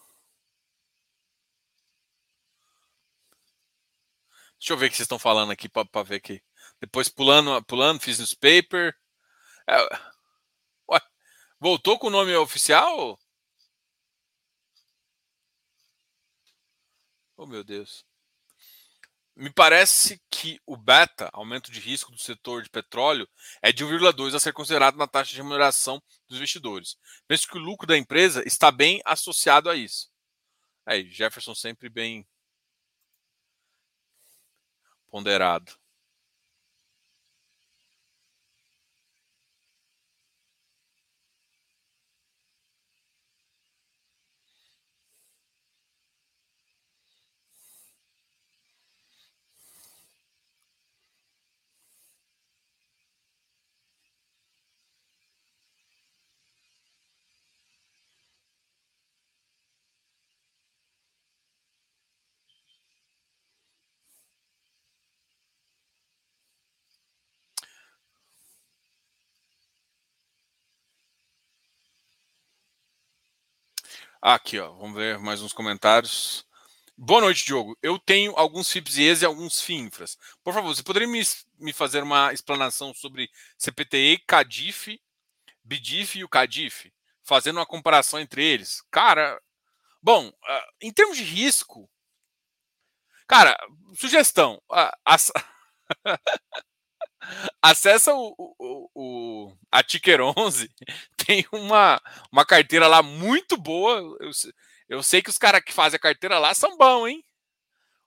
Deixa eu ver o que vocês estão falando aqui para ver aqui. Depois pulando, pulando, fiz newspaper. É... Voltou com o nome oficial? Oh, meu Deus. Me parece que o beta, aumento de risco do setor de petróleo, é de um vírgula dois a ser considerado na taxa de remuneração dos investidores. Penso que o lucro da empresa está bem associado a isso. Aí, Jefferson sempre bem ponderado. Aqui, ó, vamos ver mais uns comentários. Boa noite, Diogo. Eu tenho alguns F I Ps e E S e alguns Finfras. Por favor, você poderia me, me fazer uma explanação sobre C P T E, Cadif, B D I F e o Cadif? Fazendo uma comparação entre eles. Cara, bom, em termos de risco, cara, sugestão. Ac... Acessa o, o, o, a Ticker onze, tem uma, uma carteira lá muito boa. Eu, eu sei que os caras que fazem a carteira lá são bons, hein?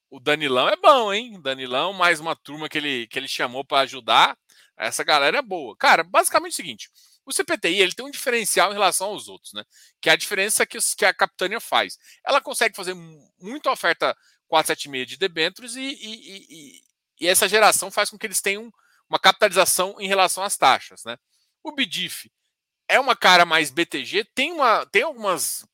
O Danilão é bom, hein? Danilão, mais uma turma que ele, que ele chamou para ajudar. Essa galera é boa. Cara, basicamente é o seguinte, o C P T I ele tem um diferencial em relação aos outros, né? Que é a diferença que, os, que a Capitânia faz. Ela consegue fazer muita oferta quatro sete seis de debêntures e, e, e, e essa geração faz com que eles tenham uma capitalização em relação às taxas, né? O B D I F é uma cara mais B T G, tem, uma, tem algumas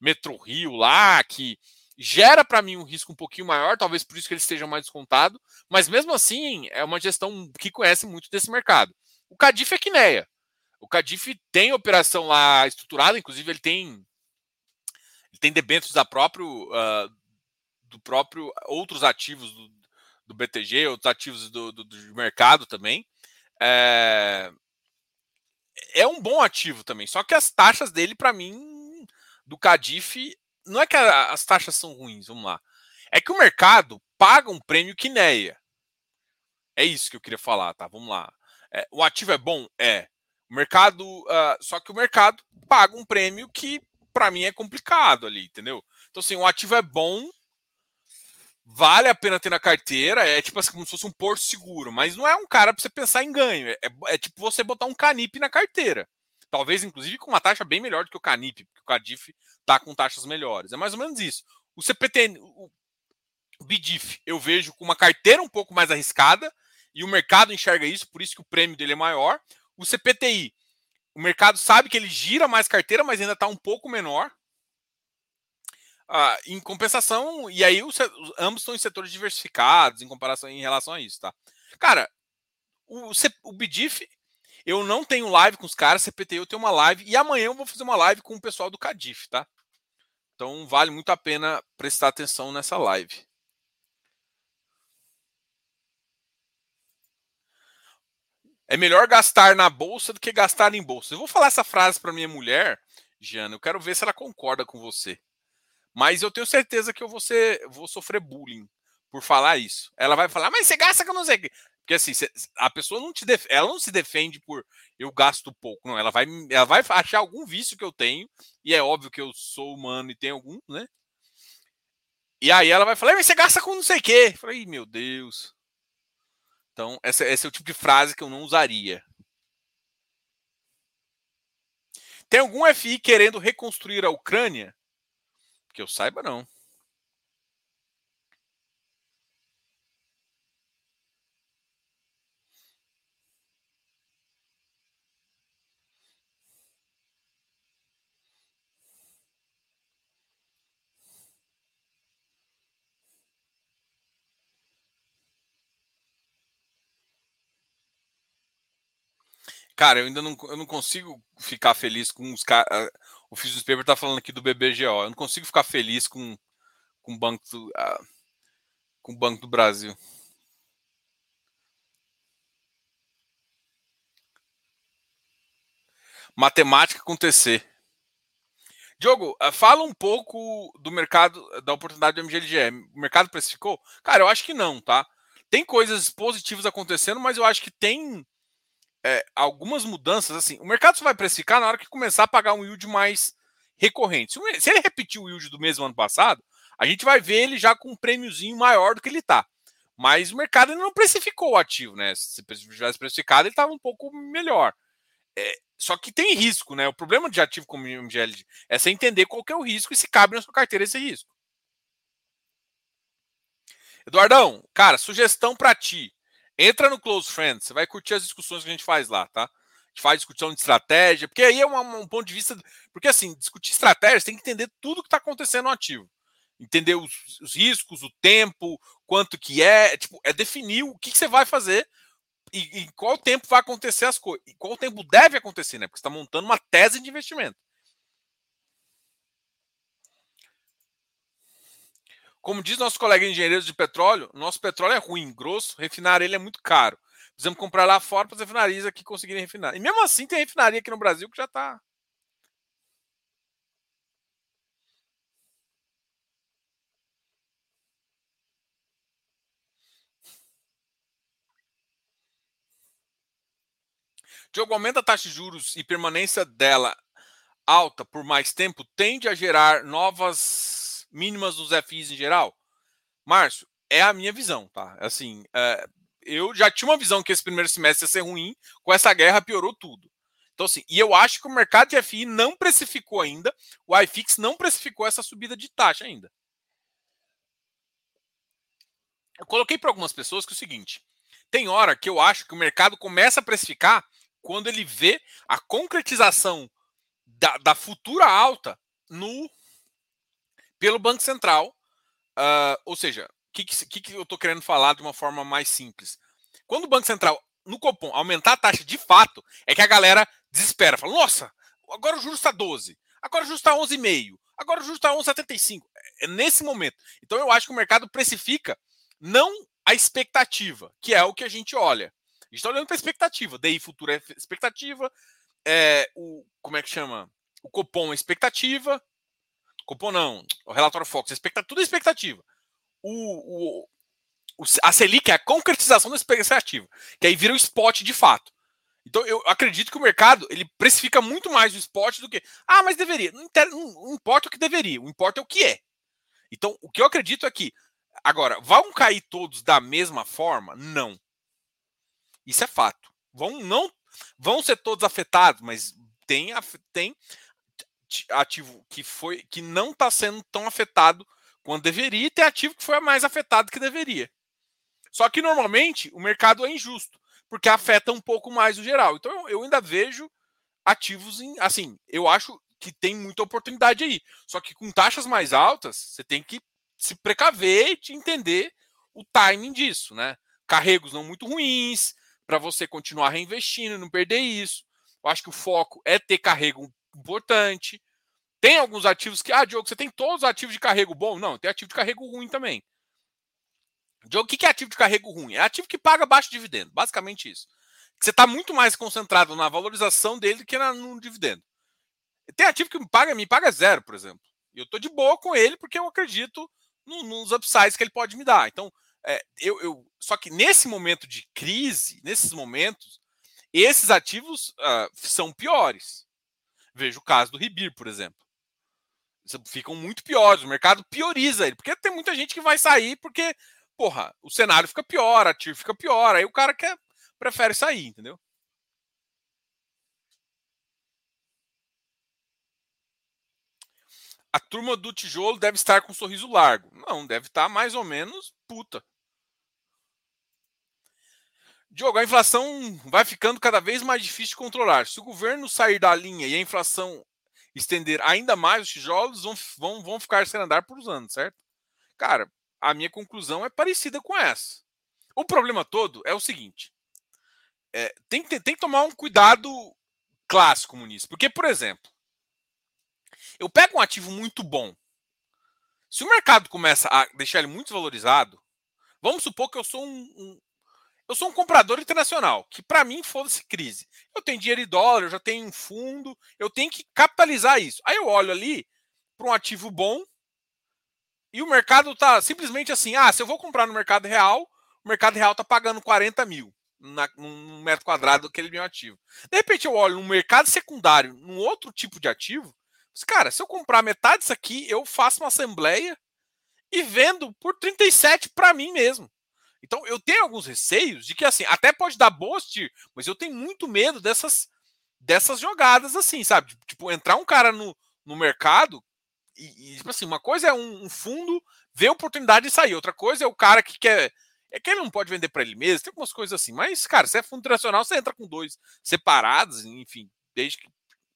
MetroRio lá que gera para mim um risco um pouquinho maior, talvez por isso que eles estejam mais descontados, mas mesmo assim é uma gestão que conhece muito desse mercado. O Cadif é Kinea. O Cadif tem operação lá estruturada, inclusive ele tem, ele tem debêntures da próprio, uh, do próprio outros ativos do do B T G, outros ativos do, do, do mercado também. É... é um bom ativo também, só que as taxas dele, para mim, do Cadif, não é que a, as taxas são ruins, vamos lá. É que o mercado paga um prêmio Kinea. É isso que eu queria falar, tá? Vamos lá. É, o ativo é bom? É. O mercado, uh, só que o mercado paga um prêmio que, para mim, é complicado ali, entendeu? Então, assim, o ativo é bom, vale a pena ter na carteira, é tipo assim, como se fosse um porto seguro, mas não é um cara para você pensar em ganho, é, é tipo você botar um Canip na carteira, talvez inclusive com uma taxa bem melhor do que o Canip, porque o Cadif tá com taxas melhores, é mais ou menos isso. O C P T, o, O B D I F eu vejo com uma carteira um pouco mais arriscada e o mercado enxerga isso, por isso que o prêmio dele é maior. O C P T I, o mercado sabe que ele gira mais carteira, mas ainda está um pouco menor. Ah, em compensação, e aí os, ambos estão em setores diversificados em comparação, em relação a isso, tá? Cara, o, o B D I F, eu não tenho live com os caras, C P T I eu tenho uma live, e amanhã eu vou fazer uma live com o pessoal do Cadif, tá? Então vale muito a pena prestar atenção nessa live. É melhor gastar na bolsa do que gastar em bolsa. Eu vou falar essa frase para minha mulher, Giana, eu quero ver se ela concorda com você. Mas eu tenho certeza que eu vou, ser, vou sofrer bullying por falar isso. Ela vai falar, mas você gasta que eu não sei o quê. Porque assim, a pessoa não te def... ela não se defende por eu gasto pouco, não. Ela vai, ela vai achar algum vício que eu tenho, e é óbvio que eu sou humano e tenho algum, né? E aí ela vai falar, mas você gasta com não sei o quê. Eu falei, meu Deus. Então, essa, esse é o tipo de frase que eu não usaria. Tem algum F I querendo reconstruir a Ucrânia? Que eu saiba, não. Cara, eu ainda não, eu não consigo ficar feliz com os caras. O Fiis Newspaper está falando aqui do B B G O. Eu não consigo ficar feliz com, com, o, banco do, ah, com o Banco do Brasil. Matemática com T C. Diogo, fala um pouco do mercado, da oportunidade do M G L G. O mercado precificou? Cara, eu acho que não, tá? Tem coisas positivas acontecendo, mas eu acho que tem... É, algumas mudanças, assim, o mercado só vai precificar na hora que começar a pagar um yield mais recorrente. Se ele repetir o yield do mesmo ano passado, a gente vai ver ele já com um prêmiozinho maior do que ele está. Mas o mercado ainda não precificou o ativo, né? Se tivesse precificado, ele estava um pouco melhor. É, só que tem risco, né? O problema de ativo como o M G L G é você entender qual que é o risco e se cabe na sua carteira esse risco. Eduardão, cara, sugestão para ti. Entra no Close Friends, você vai curtir as discussões que a gente faz lá, tá? A gente faz discussão de estratégia, porque aí é um, um ponto de vista... Porque, assim, discutir estratégia, você tem que entender tudo que está acontecendo no ativo. Entender os, os riscos, o tempo, quanto que é, tipo, é definir o que, que você vai fazer e em qual tempo vai acontecer as coisas, e qual tempo deve acontecer, né? Porque você está montando uma tese de investimento. Como diz nosso colega engenheiro de petróleo, nosso petróleo é ruim, grosso, refinar ele é muito caro. Precisamos comprar lá fora para as refinarias aqui conseguirem refinar. E mesmo assim tem refinaria aqui no Brasil que já está... Diogo, aumenta a taxa de juros e permanência dela alta por mais tempo tende a gerar novas... mínimas dos F Is em geral? Márcio, é a minha visão, tá? Assim, uh, eu já tinha uma visão que esse primeiro semestre ia ser ruim, com essa guerra piorou tudo. Então, assim, e eu acho que o mercado de F I não precificou ainda, o iFix não precificou essa subida de taxa ainda. Eu coloquei para algumas pessoas que é o seguinte, tem hora que eu acho que o mercado começa a precificar quando ele vê a concretização da, da futura alta no... pelo Banco Central, uh, ou seja, o que, que, que eu estou querendo falar de uma forma mais simples? Quando o Banco Central, no Copom, aumentar a taxa de fato, é que a galera desespera. Fala, nossa, agora o juros está doze, agora o juros está onze vírgula cinco, agora o juros está onze vírgula setenta e cinco. É nesse momento. Então eu acho que o mercado precifica não a expectativa, que é o que a gente olha. A gente está olhando para a expectativa. D I futuro é expectativa, é, o, como é que chama? O Copom é expectativa, Copom não, o relatório Focus, tudo é expectativa. O, o, o, a Selic é a concretização da expectativa, que aí vira o spot de fato. Então eu acredito que o mercado ele precifica muito mais o spot do que... Ah, mas deveria. Não, não, não importa o que deveria, o importa é o que é. Então o que eu acredito é que... Agora, vão cair todos da mesma forma? Não. Isso é fato. Vão, não, vão ser todos afetados, mas tem... tem ativo que foi que não está sendo tão afetado quando deveria, e ter ativo que foi mais afetado que deveria. Só que, normalmente, o mercado é injusto, porque afeta um pouco mais o geral. Então, eu ainda vejo ativos em... Assim, eu acho que tem muita oportunidade aí. Só que com taxas mais altas, você tem que se precaver e entender o timing disso, né? Carregos não muito ruins, para você continuar reinvestindo e não perder isso. Eu acho que o foco é ter carrego importante. Tem alguns ativos que... Ah, Diogo, você tem todos os ativos de carrego bom? Não, tem ativo de carrego ruim também. Diogo, o que é ativo de carrego ruim? É ativo que paga baixo dividendo, basicamente isso. Você está muito mais concentrado na valorização dele do que no dividendo. Tem ativo que me paga, me paga zero, por exemplo. E eu estou de boa com ele porque eu acredito no, nos upsides que ele pode me dar. Então, é, eu, eu, só que nesse momento de crise, nesses momentos, esses ativos uh, são piores. Veja o caso do Ribir, por exemplo. Ficam muito piores, o mercado pioriza ele, porque tem muita gente que vai sair porque, porra, o cenário fica pior, a tir fica pior, aí o cara quer, prefere sair, entendeu? A turma do tijolo deve estar com um sorriso largo. Não, deve estar mais ou menos puta. Diogo, a inflação vai ficando cada vez mais difícil de controlar. Se o governo sair da linha e a inflação estender ainda mais, os tijolos vão, vão, vão ficar sem andar por anos, certo? Cara, a minha conclusão é parecida com essa. O problema todo é o seguinte. É, tem, tem, tem que tomar um cuidado clássico nisso. Porque, por exemplo, eu pego um ativo muito bom. Se o mercado começa a deixar ele muito desvalorizado, vamos supor que eu sou um... um eu sou um comprador internacional, que para mim, foda-se crise. Eu tenho dinheiro em dólar, eu já tenho um fundo, eu tenho que capitalizar isso. Aí eu olho ali para um ativo bom e o mercado está simplesmente assim, ah, se eu vou comprar no mercado real, o mercado real está pagando quarenta mil na, num metro quadrado daquele meu ativo. De repente eu olho no mercado secundário, num outro tipo de ativo, mas, cara, se eu comprar metade disso aqui, eu faço uma assembleia e vendo por trinta e sete para mim mesmo. Então, eu tenho alguns receios de que, assim, até pode dar boas tier, mas eu tenho muito medo dessas, dessas jogadas, assim, sabe? Tipo, entrar um cara no, no mercado e, e, tipo assim, uma coisa é um, um fundo ver a oportunidade de sair, outra coisa é o cara que quer... É que ele não pode vender para ele mesmo, tem algumas coisas assim, mas, cara, se é fundo tradicional, você entra com dois separados, enfim, desde que...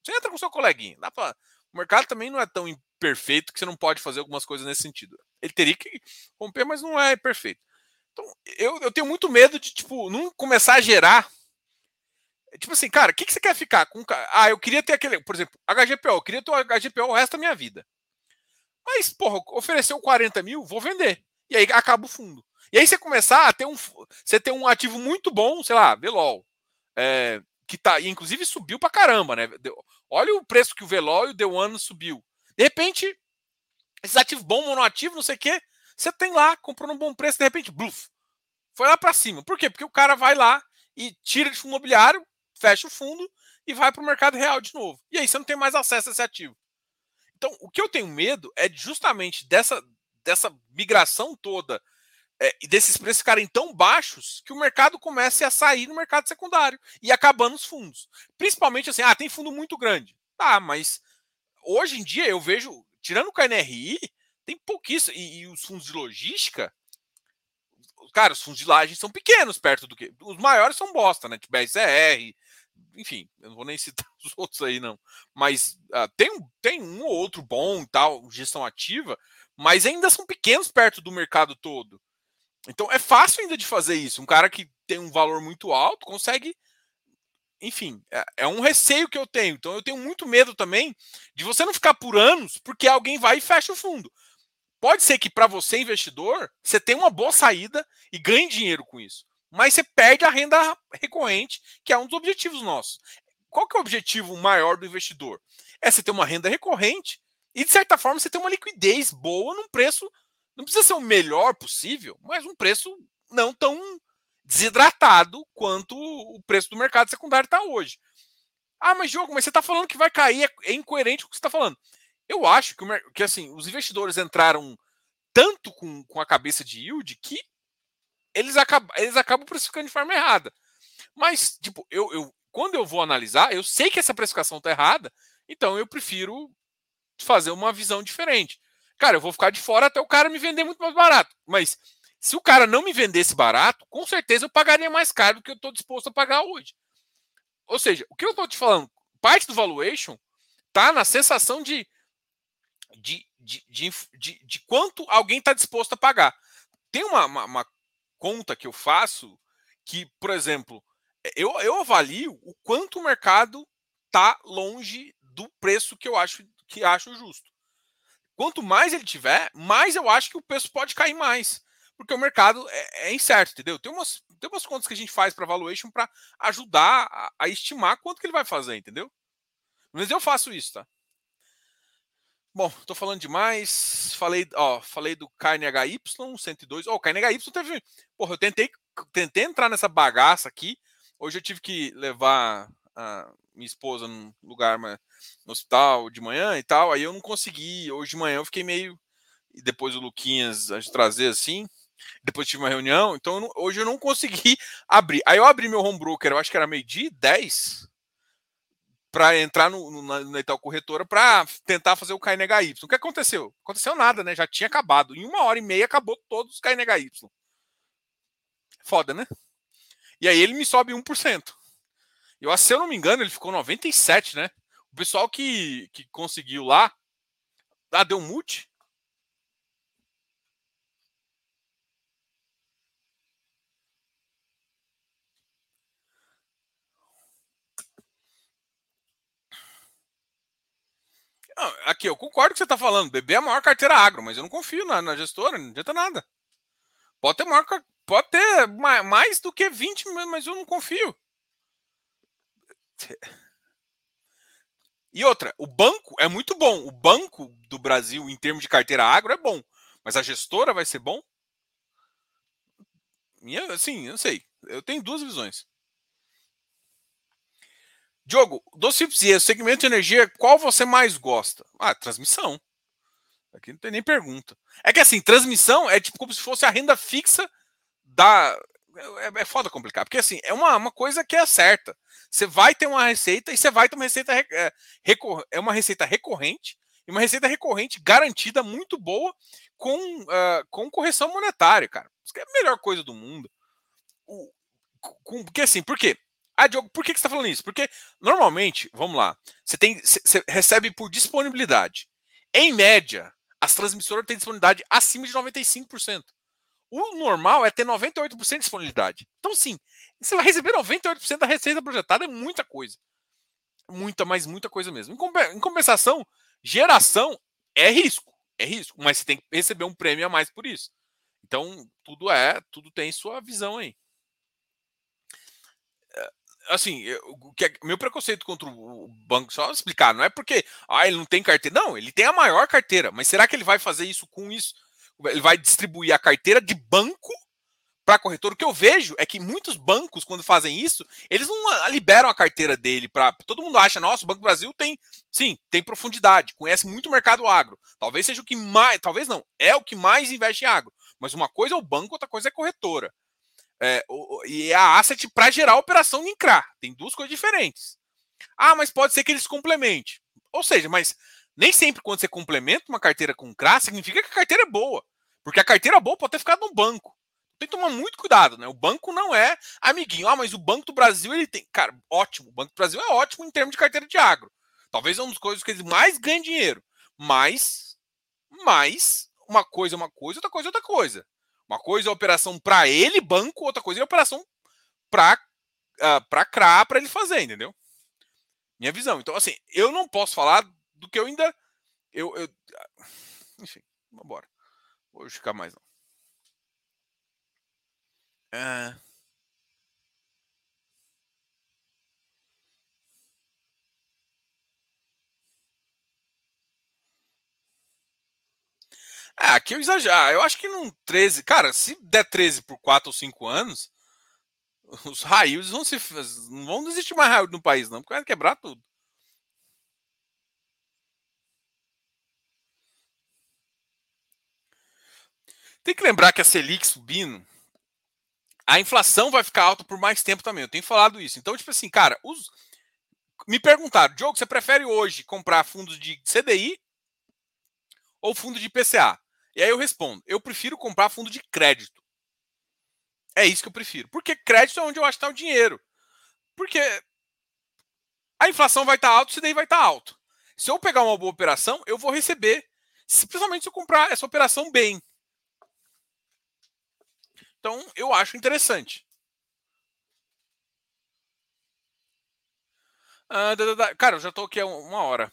Você entra com seu coleguinha, dá pra... O mercado também não é tão imperfeito que você não pode fazer algumas coisas nesse sentido. Ele teria que romper, mas não é perfeito. Então, eu, eu tenho muito medo de, tipo, não começar a gerar. Tipo assim, cara, o que, que você quer ficar com? Ah, eu queria ter aquele, por exemplo, H G P O. Eu queria ter o H G P O o resto da minha vida. Mas, porra, ofereceu quarenta mil, vou vender. E aí acaba o fundo. E aí você começar a ter um... Você tem um ativo muito bom, sei lá, Velol. É, que tá, e inclusive subiu pra caramba, né? Olha o preço que o Velol e o Deuano subiu. De repente, esses ativos bons, monoativo, não sei o quê... Você tem lá, comprou num bom preço, de repente, bluf, foi lá para cima. Por quê? Porque o cara vai lá e tira de fundo imobiliário, fecha o fundo e vai para o mercado real de novo. E aí você não tem mais acesso a esse ativo. Então, o que eu tenho medo é justamente dessa, dessa migração toda é, e desses preços ficarem tão baixos que o mercado comece a sair no mercado secundário e acabando os fundos. Principalmente assim, ah, tem fundo muito grande. Tá, mas hoje em dia eu vejo, tirando o K N H Y, tem pouquíssimo. E, e os fundos de logística, cara, os fundos de laje são pequenos perto do que... Os maiores são bosta, né? Tipo B R C R, enfim, eu não vou nem citar os outros aí, não. Mas uh, tem, tem um ou outro bom e tal, gestão ativa, mas ainda são pequenos perto do mercado todo. Então é fácil ainda de fazer isso. Um cara que tem um valor muito alto consegue... Enfim, é um receio que eu tenho. Então eu tenho muito medo também de você não ficar por anos porque alguém vai e fecha o fundo. Pode ser que para você, investidor, você tenha uma boa saída e ganhe dinheiro com isso. Mas você perde a renda recorrente, que é um dos objetivos nossos. Qual que é o objetivo maior do investidor? É você ter uma renda recorrente e, de certa forma, você ter uma liquidez boa num preço, não precisa ser o melhor possível, mas um preço não tão desidratado quanto o preço do mercado secundário está hoje. Ah, mas Diogo, mas você está falando que vai cair, é incoerente o que você está falando. Eu acho que, que assim, os investidores entraram tanto com, com a cabeça de yield que eles acabam, eles acabam precificando de forma errada. Mas, tipo, eu, eu, quando eu vou analisar, eu sei que essa precificação está errada, então eu prefiro fazer uma visão diferente. Cara, eu vou ficar de fora até o cara me vender muito mais barato. Mas se o cara não me vendesse barato, com certeza eu pagaria mais caro do que eu estou disposto a pagar hoje. Ou seja, o que eu estou te falando, parte do valuation está na sensação de, de, de, de, de, de quanto alguém está disposto a pagar. Tem uma, uma, uma conta que eu faço que, por exemplo, eu, eu avalio o quanto o mercado está longe do preço que eu acho, que acho justo. Quanto mais ele tiver, mais eu acho que o preço pode cair mais, porque o mercado é, é incerto, entendeu? Tem umas, tem umas contas que a gente faz para valuation para ajudar a, a estimar quanto que ele vai fazer, entendeu? Mas eu faço isso, tá? Bom, tô falando demais. Falei, ó, falei do K N H Y cento e dois. Ó, oh, o K N H Y teve... Porra, eu tentei, tentei entrar nessa bagaça aqui. Hoje eu tive que levar a minha esposa num lugar, mas no hospital de manhã e tal. Aí eu não consegui. Hoje de manhã eu fiquei meio... E depois o Luquinhas a gente trazer assim. Depois tive uma reunião. Então eu não... hoje eu não consegui abrir. Aí eu abri meu home broker, eu acho que era meio-dia, dez... para entrar no, no, na, na Itaú Corretora para tentar fazer o K N H Y. O que aconteceu? Aconteceu nada, né? Já tinha acabado. Em uma hora e meia acabou todos os K N H Y. Foda, né? E aí ele me sobe um por cento. Eu, se eu não me engano, ele ficou noventa e sete, né? O pessoal que, que conseguiu lá... Ah, deu mute? Aqui, eu concordo com o que você está falando. B B é a maior carteira agro, mas eu não confio na, na gestora, não adianta nada. Pode ter, maior, pode ter mais do que vinte, mas eu não confio. E outra, o banco é muito bom. O banco do Brasil, em termos de carteira agro, é bom. Mas a gestora vai ser bom? Eu, assim, eu não sei. Eu tenho duas visões. Diogo, dos tipos e segmento de energia, qual você mais gosta? Ah, transmissão. Aqui não tem nem pergunta. É que assim, transmissão é tipo como se fosse a renda fixa da... É, é foda complicar, porque assim, é uma, uma coisa que é certa. Você vai ter uma receita e você vai ter uma receita... É, recor... é uma receita recorrente e uma receita recorrente garantida, muito boa, com, uh, com correção monetária, cara. Isso que é a melhor coisa do mundo. O, com, porque assim, por quê? Ah, Diogo, por que você está falando isso? Porque, normalmente, vamos lá, você, tem, você recebe por disponibilidade. Em média, as transmissoras têm disponibilidade acima de noventa e cinco por cento. O normal é ter noventa e oito por cento de disponibilidade. Então, sim, você vai receber noventa e oito por cento da receita projetada, é muita coisa. Muita, mas muita coisa mesmo. Em compensação, geração é risco. É risco, mas você tem que receber um prêmio a mais por isso. Então, tudo é, tudo tem sua visão aí. Assim, eu, que é, meu preconceito contra o banco, só explicar, não é porque ah, ele não tem carteira, não, ele tem a maior carteira, mas será que ele vai fazer isso com isso? Ele vai distribuir a carteira de banco para corretor? O que eu vejo é que muitos bancos, quando fazem isso, eles não liberam a carteira dele para... Todo mundo acha, nossa, o Banco do Brasil tem, sim, tem profundidade, conhece muito o mercado agro, talvez seja o que mais, talvez não, é o que mais investe em agro, mas uma coisa é o banco, outra coisa é a corretora. É, e a asset para gerar a operação em C R A. Tem duas coisas diferentes. Ah, mas pode ser que eles complementem. Ou seja, mas nem sempre quando você complementa uma carteira com C R A, significa que a carteira é boa. Porque a carteira boa pode ter ficado no banco. Tem que tomar muito cuidado, né? O banco não é amiguinho. Ah, mas o Banco do Brasil, ele tem... Cara, ótimo. O Banco do Brasil é ótimo em termos de carteira de agro. Talvez é uma das coisas que eles mais ganham dinheiro. Mas, mas, uma coisa é uma coisa, outra coisa é outra coisa. Uma coisa é a operação para ele, banco, outra coisa é a operação para uh, C R A, para ele fazer, entendeu? Minha visão. Então, assim, eu não posso falar do que eu ainda... Eu, eu... Enfim, vamos embora. Vou ficar mais, não. É... Ah, aqui eu exagero. Eu acho que num treze... Cara, se der treze por quatro ou cinco anos, os raios vão se... Não vão existir mais raio no país, não. Porque vai quebrar tudo. Tem que lembrar que a Selic subindo, a inflação vai ficar alta por mais tempo também. Eu tenho falado isso. Então, tipo assim, cara, os... me perguntaram, Diogo, você prefere hoje comprar fundos de C D I ou fundo de I P C A? E aí eu respondo, eu prefiro comprar fundo de crédito. É isso que eu prefiro. Porque crédito é onde eu acho que está o dinheiro. Porque a inflação vai estar alta, o C D I vai estar alto. Se eu pegar uma boa operação, eu vou receber, principalmente se eu comprar essa operação bem. Então, eu acho interessante. Ah, da, da, da. Cara, eu já estou aqui há uma hora.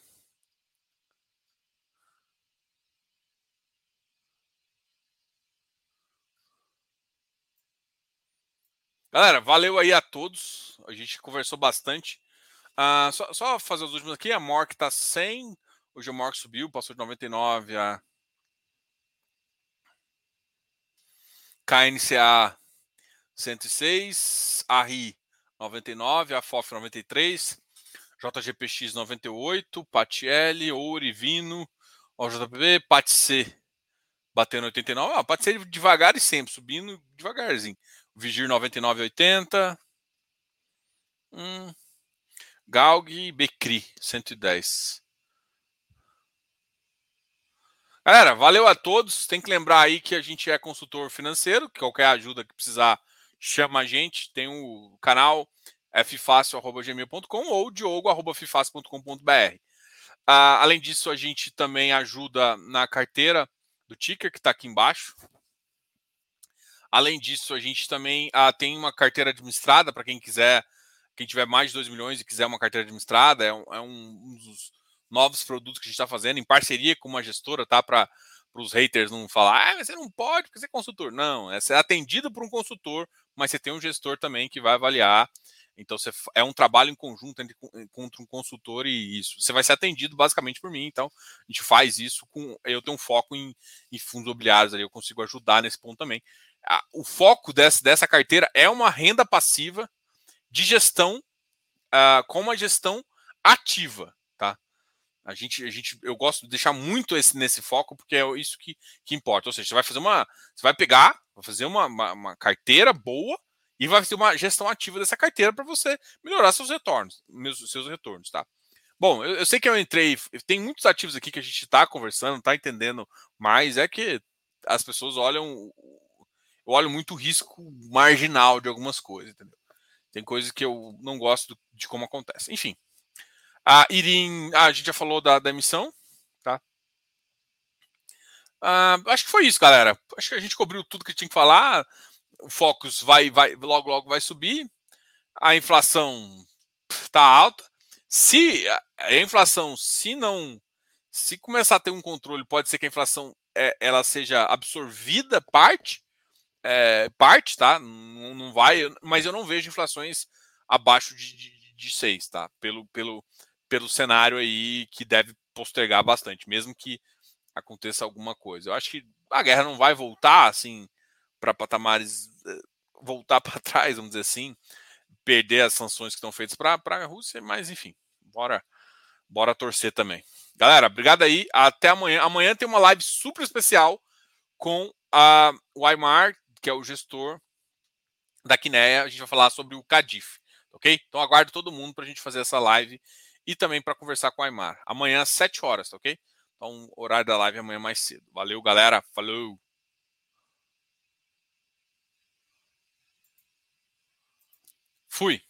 Galera, valeu aí a todos. A gente conversou bastante. Ah, só, só fazer os últimos aqui. A M O R C está cem. Hoje a M O R C subiu, passou de noventa e nove a... K N H Y cento e seis, A R I noventa e nove, a F O F noventa e três, J G P X noventa e oito, P A T L, Ouro e Vino, O J P B, P A T C batendo oitenta e nove, ah, P A T C devagar e sempre, subindo devagarzinho, Vigir noventa e nove vírgula oitenta, hum, Galg e Becri cento e dez. Galera, valeu a todos. Tem que lembrar aí que a gente é consultor financeiro, que qualquer ajuda que precisar, chama a gente. Tem o canal f fácil arroba gmail ponto com ou diogo arroba f fácil ponto com ponto b r. Ah, além disso, a gente também ajuda na carteira do ticker, que está aqui embaixo. Além disso, a gente também ah, tem uma carteira administrada, para quem quiser, quem tiver mais de dois milhões e quiser uma carteira administrada, é um, é um dos novos produtos que a gente está fazendo em parceria com uma gestora, tá? Para os haters não falar, ah, você não pode porque você é consultor. Não, é, você é atendido por um consultor, mas você tem um gestor também que vai avaliar. Então, você, é um trabalho em conjunto entre, contra um consultor e isso. Você vai ser atendido basicamente por mim. Então, a gente faz isso com... Eu tenho um foco em, em fundos imobiliários ali, eu consigo ajudar nesse ponto também. A, o foco dessa, dessa carteira é uma renda passiva de gestão, uh, com uma gestão ativa. A gente, a gente, eu gosto de deixar muito esse, nesse foco, porque é isso que, que importa. Ou seja, você vai fazer uma. Você vai pegar, vai fazer uma, uma, uma carteira boa e vai ter uma gestão ativa dessa carteira para você melhorar seus retornos, seus retornos, tá? Bom, eu, eu sei que eu entrei. Tem muitos ativos aqui que a gente está conversando, está entendendo mais. É que as pessoas olham. Eu olho muito o risco marginal de algumas coisas, entendeu? Tem coisas que eu não gosto de como acontece. Enfim. A I R I M, ah, a gente já falou da, da emissão, tá? Ah, acho que foi isso, galera. Acho que a gente cobriu tudo que tinha que falar. O Focus vai, vai, logo, logo vai subir. A inflação está alta. Se a inflação, se não, se começar a ter um controle, pode ser que a inflação é, ela seja absorvida parte, é, parte, tá? Não, não vai, mas eu não vejo inflações abaixo de, de, de seis, tá? Pelo, pelo pelo cenário aí que deve postergar bastante, mesmo que aconteça alguma coisa. Eu acho que a guerra não vai voltar assim para patamares, voltar para trás, vamos dizer assim, perder as sanções que estão feitas para a Rússia, mas enfim, bora, bora torcer também. Galera, obrigado aí, até amanhã. Amanhã tem uma live super especial com a, o Aymar, que é o gestor da Kinea. A gente vai falar sobre o Cadif, ok? Então aguardo todo mundo para a gente fazer essa live e também para conversar com a Aymar. Amanhã às sete horas, tá ok? Então, horário da live amanhã mais cedo. Valeu, galera. Falou! Fui!